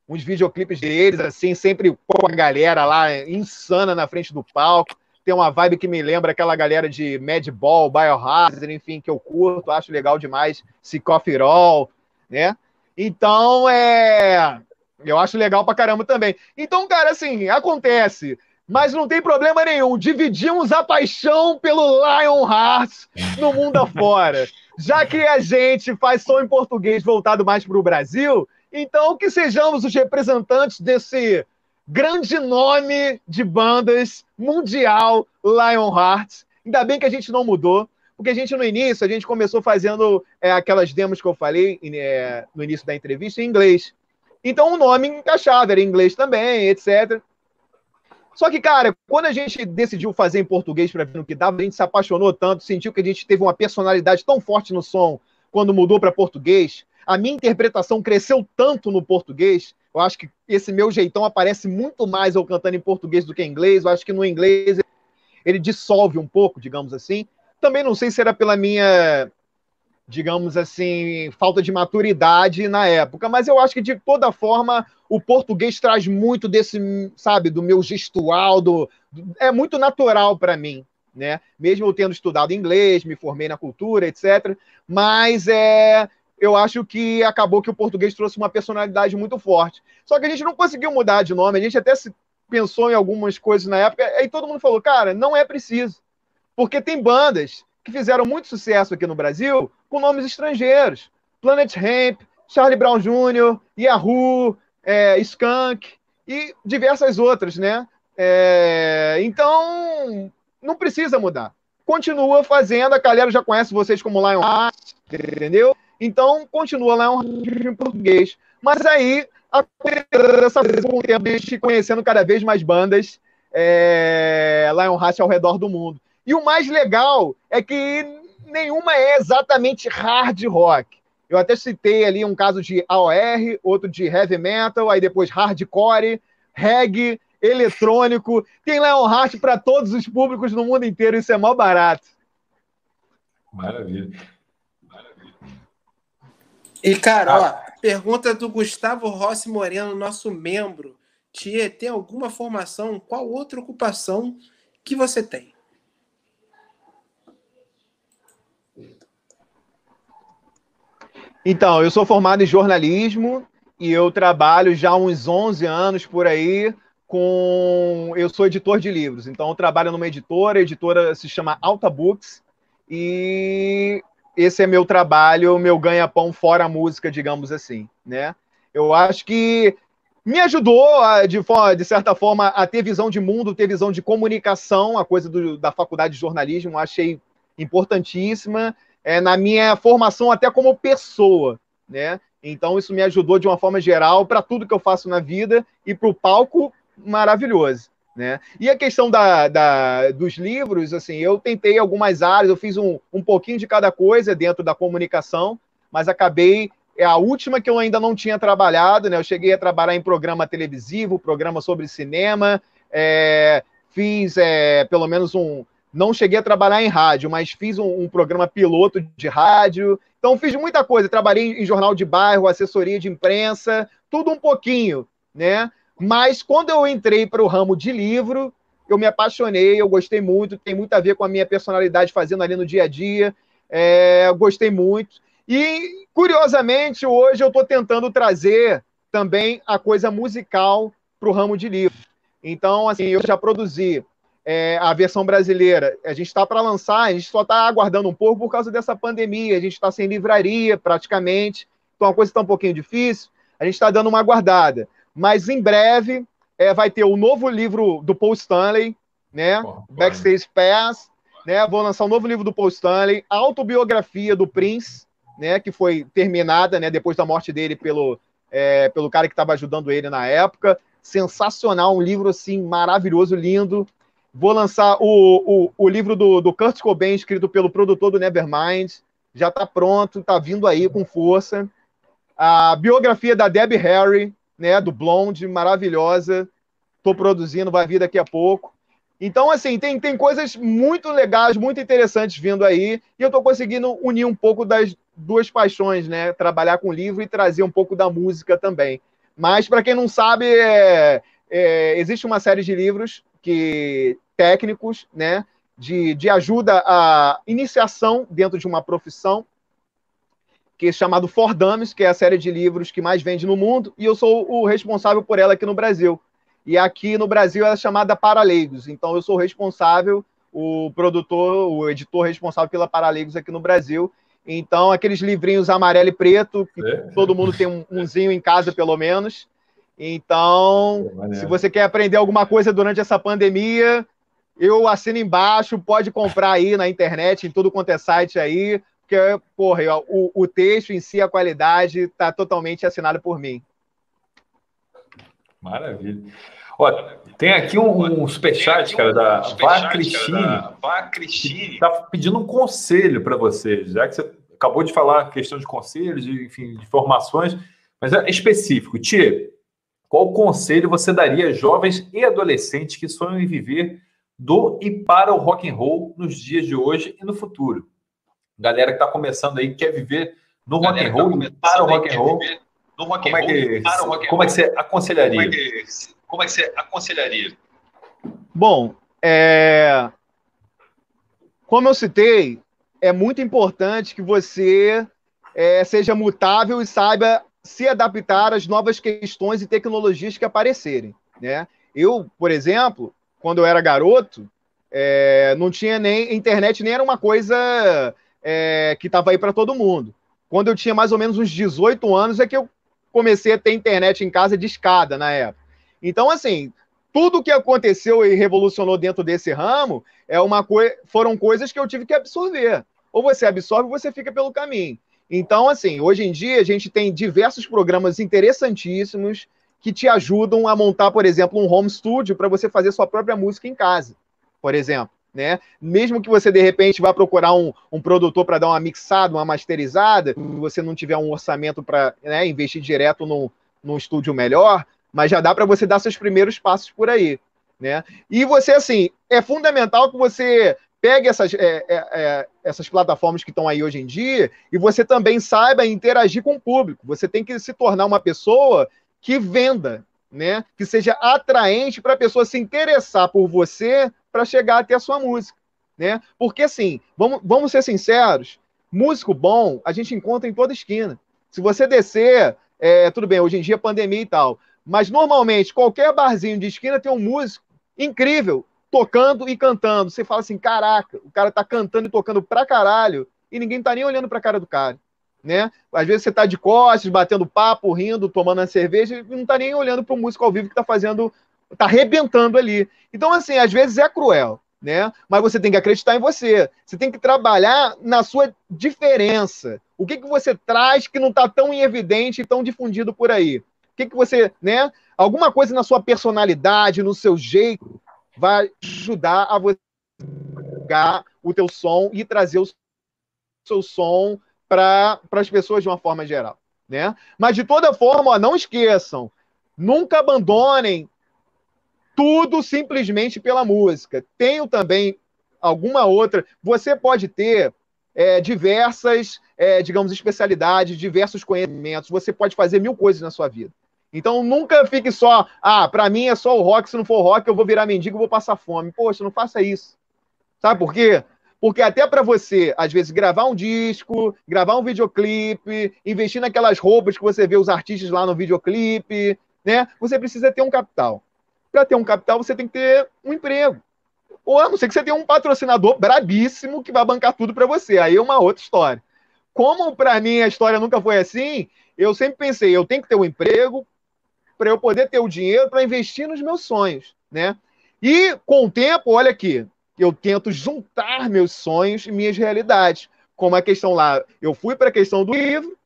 uns videoclipes deles, assim, sempre com a galera lá, insana na frente do palco. Tem uma vibe que me lembra aquela galera de Madball, Biohazard, enfim, que eu curto, acho legal demais, Cicofirol, né? Então, eu acho legal pra caramba também. Então, cara, assim, acontece, mas não tem problema nenhum, dividimos a paixão pelo Lionheart no mundo afora. Já que a gente faz som em português voltado mais pro Brasil, então que sejamos os representantes desse grande nome de bandas mundial, Lionheart. Ainda bem que a gente não mudou, porque a gente no início, a gente começou fazendo aquelas demos que eu falei no início da entrevista em inglês. Então o nome encaixava, era em inglês também, etc. Só que, cara, quando a gente decidiu fazer em português para ver no que dava, a gente se apaixonou tanto, sentiu que a gente teve uma personalidade tão forte no som quando mudou para português. A minha interpretação cresceu tanto no português. Eu acho que esse meu jeitão aparece muito mais eu cantando em português do que em inglês. Eu acho que no inglês ele dissolve um pouco, digamos assim. Também não sei se era pela minha, digamos assim, falta de maturidade na época. Mas eu acho que, de toda forma, o português traz muito desse, sabe, do meu gestual. É muito natural para mim, né? Mesmo eu tendo estudado inglês, me formei na cultura, etc. Mas eu acho que acabou que o português trouxe uma personalidade muito forte. Só que a gente não conseguiu mudar de nome, a gente até se pensou em algumas coisas na época, aí todo mundo falou, cara, não é preciso, porque tem bandas que fizeram muito sucesso aqui no Brasil com nomes estrangeiros. Planet Hemp, Charlie Brown Jr., Yahoo, Skank e diversas outras, né? Então, não precisa mudar. Continua fazendo, a galera já conhece vocês como Lion Heart, entendeu? Então, continua Lion Heart em português. Mas aí, com o tempo, a gente conhecendo cada vez mais bandas Lion Heart ao redor do mundo. E o mais legal é que nenhuma é exatamente hard rock. Eu até citei ali um caso de AOR, outro de heavy metal, aí depois hardcore, reggae, eletrônico. Tem Lionheart para todos os públicos no mundo inteiro, isso é mó barato. Maravilha. Maravilha. E, cara, ó, pergunta do Gustavo Rossi Moreno, nosso membro. Tietê, tem alguma formação? Qual outra ocupação que você tem? Então, eu sou formado em jornalismo e eu trabalho já há uns 11 anos por aí com... Eu sou editor de livros, então eu trabalho numa editora, a editora se chama Alta Books, e esse é meu trabalho, meu ganha-pão fora a música, digamos assim, né? Eu acho que me ajudou, de certa forma, a ter visão de mundo, ter visão de comunicação, a coisa da faculdade de jornalismo, achei importantíssima, na minha formação até como pessoa, né? Então isso me ajudou de uma forma geral para tudo que eu faço na vida e para o palco maravilhoso, né? E a questão dos livros, assim, eu tentei algumas áreas, eu fiz um pouquinho de cada coisa dentro da comunicação, mas acabei, a última que eu ainda não tinha trabalhado, né? Eu cheguei a trabalhar em programa televisivo, programa sobre cinema, fiz pelo menos não cheguei a trabalhar em rádio, mas fiz um programa piloto de rádio. Então, fiz muita coisa. Trabalhei em jornal de bairro, assessoria de imprensa, tudo um pouquinho, né? Mas, quando eu entrei para o ramo de livro, eu me apaixonei, eu gostei muito. Tem muito a ver com a minha personalidade fazendo ali no dia a dia. Eu gostei muito. E, curiosamente, hoje eu estou tentando trazer também a coisa musical para o ramo de livro. Então, assim, eu já produzi a versão brasileira, a gente está para lançar, a gente só está aguardando um pouco por causa dessa pandemia, a gente está sem livraria praticamente, então a coisa está um pouquinho difícil, a gente está dando uma aguardada, mas em breve vai ter o novo livro do Paul Stanley, né? Backstage Pass, né? Vou lançar um novo livro do Paul Stanley, a autobiografia do Prince, né? Que foi terminada, né? Depois da morte dele pelo cara que estava ajudando ele na época, sensacional, um livro assim maravilhoso, lindo. Vou lançar o livro do Kurt Cobain, escrito pelo produtor do Nevermind. Já está pronto, está vindo aí com força. A biografia da Debbie Harry, né, do Blonde, maravilhosa. Estou produzindo, vai vir daqui a pouco. Então, assim, tem coisas muito legais, muito interessantes vindo aí. E eu estou conseguindo unir um pouco das duas paixões, né? Trabalhar com livro e trazer um pouco da música também. Mas, para quem não sabe, existe uma série de livros técnicos, né, de ajuda à iniciação dentro de uma profissão, que é chamado For Dummies, que é a série de livros que mais vende no mundo, e eu sou o responsável por ela aqui no Brasil. E aqui no Brasil ela é chamada Paraleigos, então eu sou o responsável, o produtor, o editor responsável pela Paraleigos aqui no Brasil. Então, aqueles livrinhos amarelo e preto, que todo mundo tem umzinho em casa, pelo menos. Então, se você quer aprender alguma coisa durante essa pandemia, eu assino embaixo, pode comprar aí na internet, em tudo quanto é site aí, porque, o texto em si, a qualidade, está totalmente assinado por mim. Maravilha. Olha, tem aqui um superchat, cara, da Vá Cristine, está pedindo um conselho para você, já que você acabou de falar a questão de conselhos, enfim, de formações, mas é específico. Tietê, qual conselho você daria a jovens e adolescentes que sonham em viver do e para o rock and roll nos dias de hoje e no futuro? Galera que está começando aí, quer viver no rock and roll e para o rock and roll. Como é que você aconselharia? Como é que você aconselharia? Bom, como eu citei, é muito importante que você seja mutável e saiba se adaptar às novas questões e tecnologias que aparecerem, né? Eu, por exemplo, quando eu era garoto, não tinha nem internet, nem era uma coisa que estava aí para todo mundo. quando eu tinha mais ou menos uns 18 anos, é que eu comecei a ter internet em casa de escada na época. Então, assim, tudo que aconteceu e revolucionou dentro desse ramo é uma foram coisas que eu tive que absorver. Ou você absorve ou você fica pelo caminho. Então, assim, hoje em dia a gente tem diversos programas interessantíssimos que te ajudam a montar, por exemplo, um home studio para você fazer sua própria música em casa, por exemplo, né? Mesmo que você, de repente, vá procurar um produtor para dar uma mixada, uma masterizada, se você não tiver um orçamento para, né, investir direto num estúdio melhor, mas já dá para você dar seus primeiros passos por aí, né? E você, assim, é fundamental que você pegue essas plataformas que estão aí hoje em dia e você também saiba interagir com o público. Você tem que se tornar uma pessoa que venda, né? Que seja atraente para a pessoa se interessar por você para chegar até a sua música, né? Porque, assim, vamos ser sinceros, músico bom a gente encontra em toda esquina. Se você descer, tudo bem, hoje em dia pandemia e tal, mas normalmente qualquer barzinho de esquina tem um músico incrível, tocando e cantando. Você fala assim, caraca, o cara tá cantando e tocando pra caralho e ninguém tá nem olhando pra cara do cara, né? Às vezes você tá de costas, batendo papo, rindo, tomando uma cerveja e não tá nem olhando pro músico ao vivo que tá fazendo, tá arrebentando ali. Então, assim, às vezes é cruel, né? Mas você tem que acreditar em você. Você tem que trabalhar na sua diferença. O que você traz que não tá tão em evidente e tão difundido por aí? O que você, né? Alguma coisa na sua personalidade, no seu jeito, vai ajudar a você pegar o teu som e trazer o seu som para as pessoas de uma forma geral, né? Mas, de toda forma, ó, não esqueçam, nunca abandonem tudo simplesmente pela música. Tenho também alguma outra... Você pode ter diversas, digamos, especialidades, diversos conhecimentos. Você pode fazer mil coisas na sua vida. Então, nunca fique só, pra mim é só o rock, se não for rock eu vou virar mendigo, eu vou passar fome. Poxa, não faça isso. Sabe por quê? Porque até pra você, às vezes, gravar um disco, gravar um videoclipe, investir naquelas roupas que você vê os artistas lá no videoclipe, né? Você precisa ter um capital. Pra ter um capital, você tem que ter um emprego. Ou, a não ser que você tenha um patrocinador brabíssimo que vai bancar tudo pra você. Aí é uma outra história. Como pra mim a história nunca foi assim, eu sempre pensei, eu tenho que ter um emprego, para eu poder ter o dinheiro para investir nos meus sonhos, né? E, com o tempo, olha aqui, eu tento juntar meus sonhos e minhas realidades, como a questão lá, eu fui para a questão do livro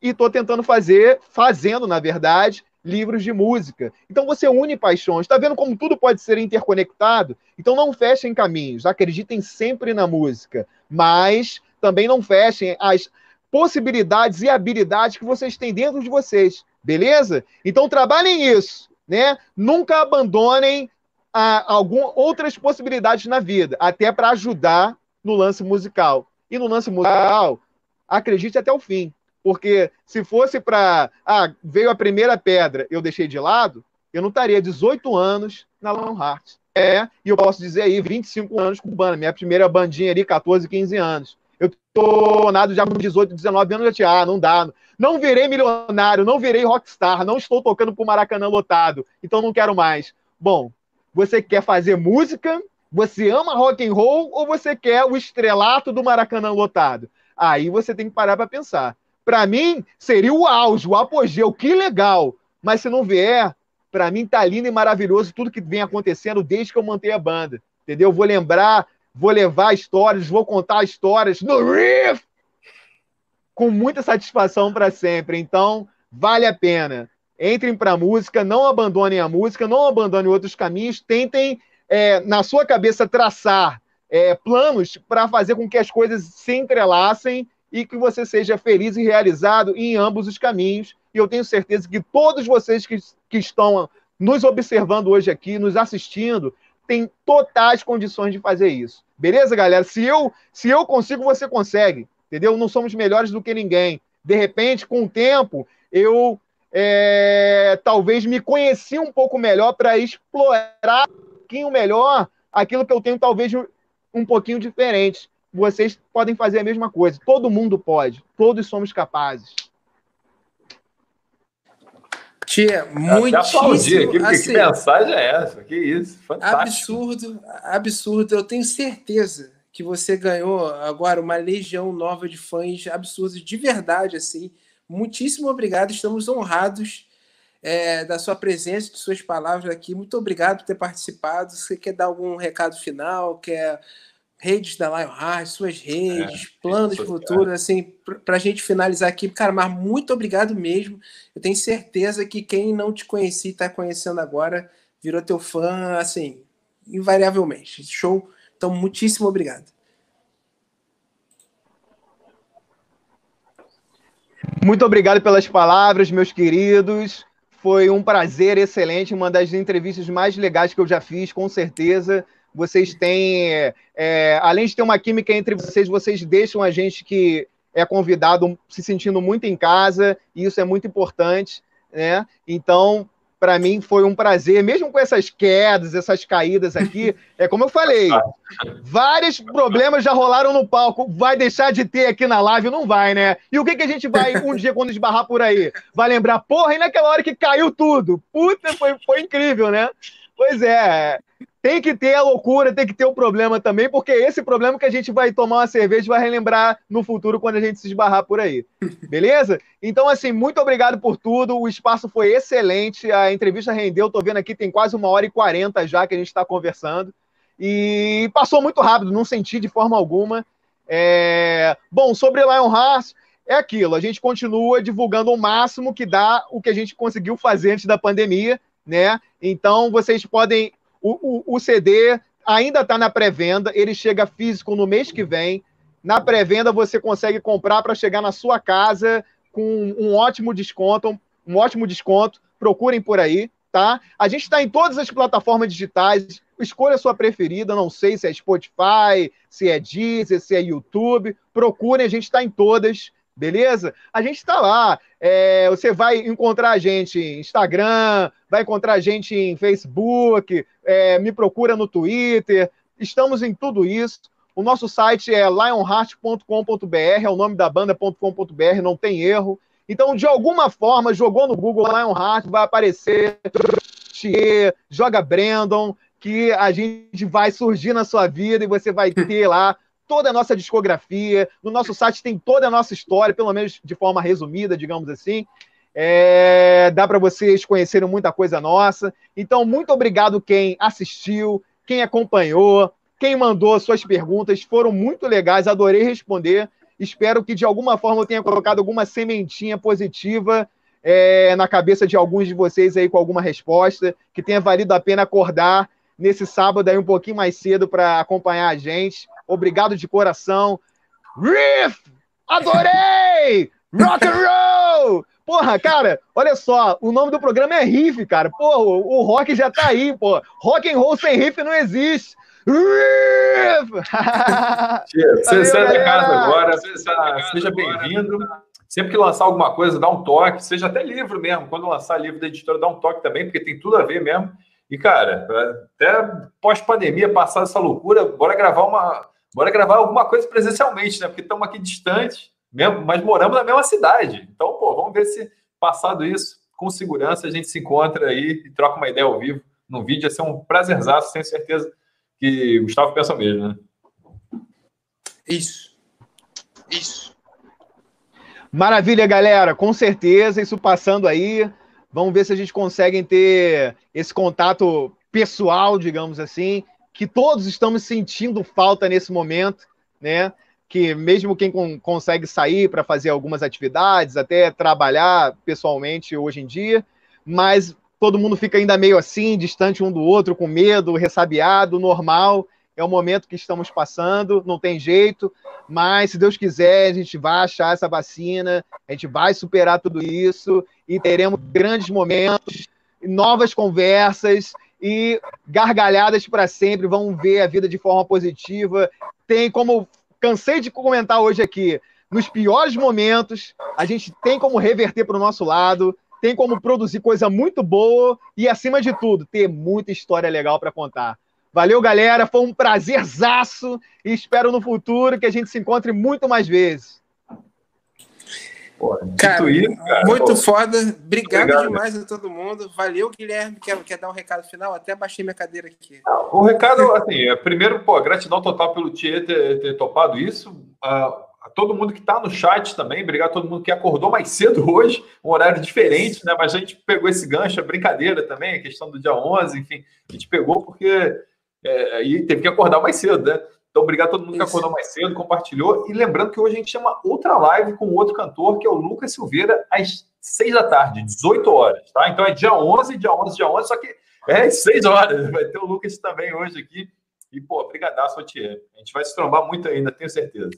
e estou tentando fazendo, na verdade, livros de música. Então, você une paixões, está vendo como tudo pode ser interconectado? Então, não fechem caminhos, acreditem sempre na música, mas também não fechem as possibilidades e habilidades que vocês têm dentro de vocês. Beleza? Então trabalhem isso, né? Nunca abandonem outras possibilidades na vida, até para ajudar no lance musical. E no lance musical, acredite até o fim, porque se fosse para, veio a primeira pedra, eu deixei de lado, eu não estaria 18 anos na Lan Heart. E eu posso dizer aí, 25 anos com banda, minha primeira bandinha ali, 14, 15 anos. Eu tô nado já com 18, 19 anos, já tinha, não dá. Não virei milionário, não virei rockstar, não estou tocando pro Maracanã lotado, então não quero mais. Bom, você quer fazer música? Você ama rock and roll ou você quer o estrelato do Maracanã lotado? Aí você tem que parar para pensar. Para mim, seria o auge, o apogeu, que legal. Mas se não vier, para mim tá lindo e maravilhoso tudo que vem acontecendo desde que eu montei a banda. Entendeu? Vou lembrar... Vou levar histórias, vou contar histórias no riff com muita satisfação para sempre. Então, vale a pena. Entrem para música, não abandonem a música, não abandonem outros caminhos. Tentem, na sua cabeça, traçar planos para fazer com que as coisas se entrelacem e que você seja feliz e realizado em ambos os caminhos. E eu tenho certeza que todos vocês que estão nos observando hoje aqui, nos assistindo, tem totais condições de fazer isso. Beleza, galera? Se eu consigo, você consegue, entendeu? Não somos melhores do que ninguém. De repente, com o tempo, eu talvez me conheci um pouco melhor para explorar um pouquinho melhor aquilo que eu tenho talvez um pouquinho diferente. Vocês podem fazer a mesma coisa. Todo mundo pode. Todos somos capazes. Tia, muitíssimo... Que mensagem é essa? Que isso, fantástico. Absurdo, absurdo. Eu tenho certeza que você ganhou agora uma legião nova de fãs absurdos, de verdade, assim. Muitíssimo obrigado, estamos honrados da sua presença, de suas palavras aqui. Muito obrigado por ter participado. Você quer dar algum recado final? Quer redes da Lionheart, suas redes, planos futuros, assim, para a gente finalizar aqui? Cara, mas muito obrigado mesmo. Eu tenho certeza que quem não te conhecia e está conhecendo agora virou teu fã, assim, invariavelmente. Show. Então, muitíssimo obrigado. Muito obrigado pelas palavras, meus queridos. Foi um prazer excelente, uma das entrevistas mais legais que eu já fiz, com certeza. Vocês têm, além de ter uma química entre vocês, vocês deixam a gente que é convidado se sentindo muito em casa, e isso é muito importante, né? Então, para mim, foi um prazer, mesmo com essas quedas, essas caídas aqui, é como eu falei, vários problemas já rolaram no palco, vai deixar de ter aqui na live? Não vai, né? E o que a gente vai, um dia, quando esbarrar por aí? Vai lembrar, porra, e naquela hora que caiu tudo? Puta, foi incrível, né? Pois é, tem que ter a loucura, tem que ter o problema também, porque esse problema que a gente vai tomar uma cerveja vai relembrar no futuro quando a gente se esbarrar por aí, beleza? Então, assim, muito obrigado por tudo, o espaço foi excelente, a entrevista rendeu, tô vendo aqui, tem quase 1h40 já que a gente está conversando, e passou muito rápido, não senti de forma alguma. Bom, sobre Lionheart, é aquilo, a gente continua divulgando o máximo que dá o que a gente conseguiu fazer antes da pandemia, né? Então vocês podem, o CD ainda está na pré-venda, ele chega físico no mês que vem, na pré-venda você consegue comprar para chegar na sua casa com um ótimo desconto, procurem por aí, tá? A gente está em todas as plataformas digitais, escolha a sua preferida, não sei se é Spotify, se é Deezer, se é YouTube, procurem, a gente está em todas. Beleza? A gente está lá. Você vai encontrar a gente em Instagram, vai encontrar a gente em Facebook, me procura no Twitter. Estamos em tudo isso. O nosso site é lionheart.com.br, é o nome da banda.com.br, não tem erro. Então, de alguma forma, jogou no Google Lionheart, vai aparecer, joga Brandon, que a gente vai surgir na sua vida e você vai ter lá toda a nossa discografia, no nosso site tem toda a nossa história, pelo menos de forma resumida, digamos assim. Dá para vocês conhecerem muita coisa nossa. Então, muito obrigado quem assistiu, quem acompanhou, quem mandou suas perguntas, foram muito legais, adorei responder. Espero que, de alguma forma, eu tenha colocado alguma sementinha positiva na cabeça de alguns de vocês aí com alguma resposta, que tenha valido a pena acordar nesse sábado aí um pouquinho mais cedo para acompanhar a gente. Obrigado de coração. Riff! Adorei! Rock and roll! Porra, cara, olha só, o nome do programa é Riff, cara. Porra, o rock já tá aí, pô. Rock and roll sem riff não existe. Riff! Você sai da casa agora, seja bem-vindo. Sempre que lançar alguma coisa, dá um toque. Seja até livro mesmo. Quando lançar livro da editora, dá um toque também, porque tem tudo a ver mesmo. E, cara, até pós-pandemia, passar essa loucura, bora gravar alguma coisa presencialmente, né? Porque estamos aqui distantes, mesmo, mas moramos na mesma cidade. Então, pô, vamos ver se, passado isso, com segurança, a gente se encontra aí e troca uma ideia ao vivo num vídeo. Ia ser um prazerzaço, tenho certeza que o Gustavo pensa mesmo, né? Isso. Maravilha, galera. Com certeza, isso passando aí. Vamos ver se a gente consegue ter esse contato pessoal, digamos assim, que todos estamos sentindo falta nesse momento, né? Que mesmo quem consegue sair para fazer algumas atividades, até trabalhar pessoalmente hoje em dia, mas todo mundo fica ainda meio assim, distante um do outro, com medo, ressabiado, normal. É o momento que estamos passando, não tem jeito, mas se Deus quiser, a gente vai achar essa vacina, a gente vai superar tudo isso e teremos grandes momentos, novas conversas e gargalhadas para sempre. Vamos ver a vida de forma positiva. Tem como, cansei de comentar hoje aqui, nos piores momentos, a gente tem como reverter para o nosso lado, tem como produzir coisa muito boa e, acima de tudo, ter muita história legal para contar. Valeu, galera. Foi um prazerzaço e espero no futuro que a gente se encontre muito mais vezes. Cara, isso, cara, muito foda. Obrigado demais a todo mundo. Valeu, Guilherme. Quer dar um recado final? Até baixei minha cadeira aqui. O recado, assim, é, primeiro, pô, gratidão total pelo Thier ter topado isso. A todo mundo que está no chat também, obrigado a todo mundo que acordou mais cedo hoje, um horário diferente, né? Mas a gente pegou esse gancho, a brincadeira também, a questão do dia 11, enfim, a gente pegou porque e teve que acordar mais cedo, né? Então, obrigado a todo mundo que acordou mais cedo, compartilhou. E lembrando que hoje a gente chama outra live com outro cantor, que é o Lucas Silveira, às 6 da tarde, 18 horas, tá? Então, é dia 11, dia 11, dia 11, só que é às 6 horas. Vai ter o Lucas também hoje aqui. E, pô, brigadaço ao Thier. A gente vai se trombar muito ainda, tenho certeza.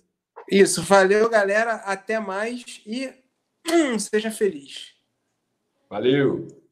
Isso, valeu, galera. Até mais e seja feliz. Valeu.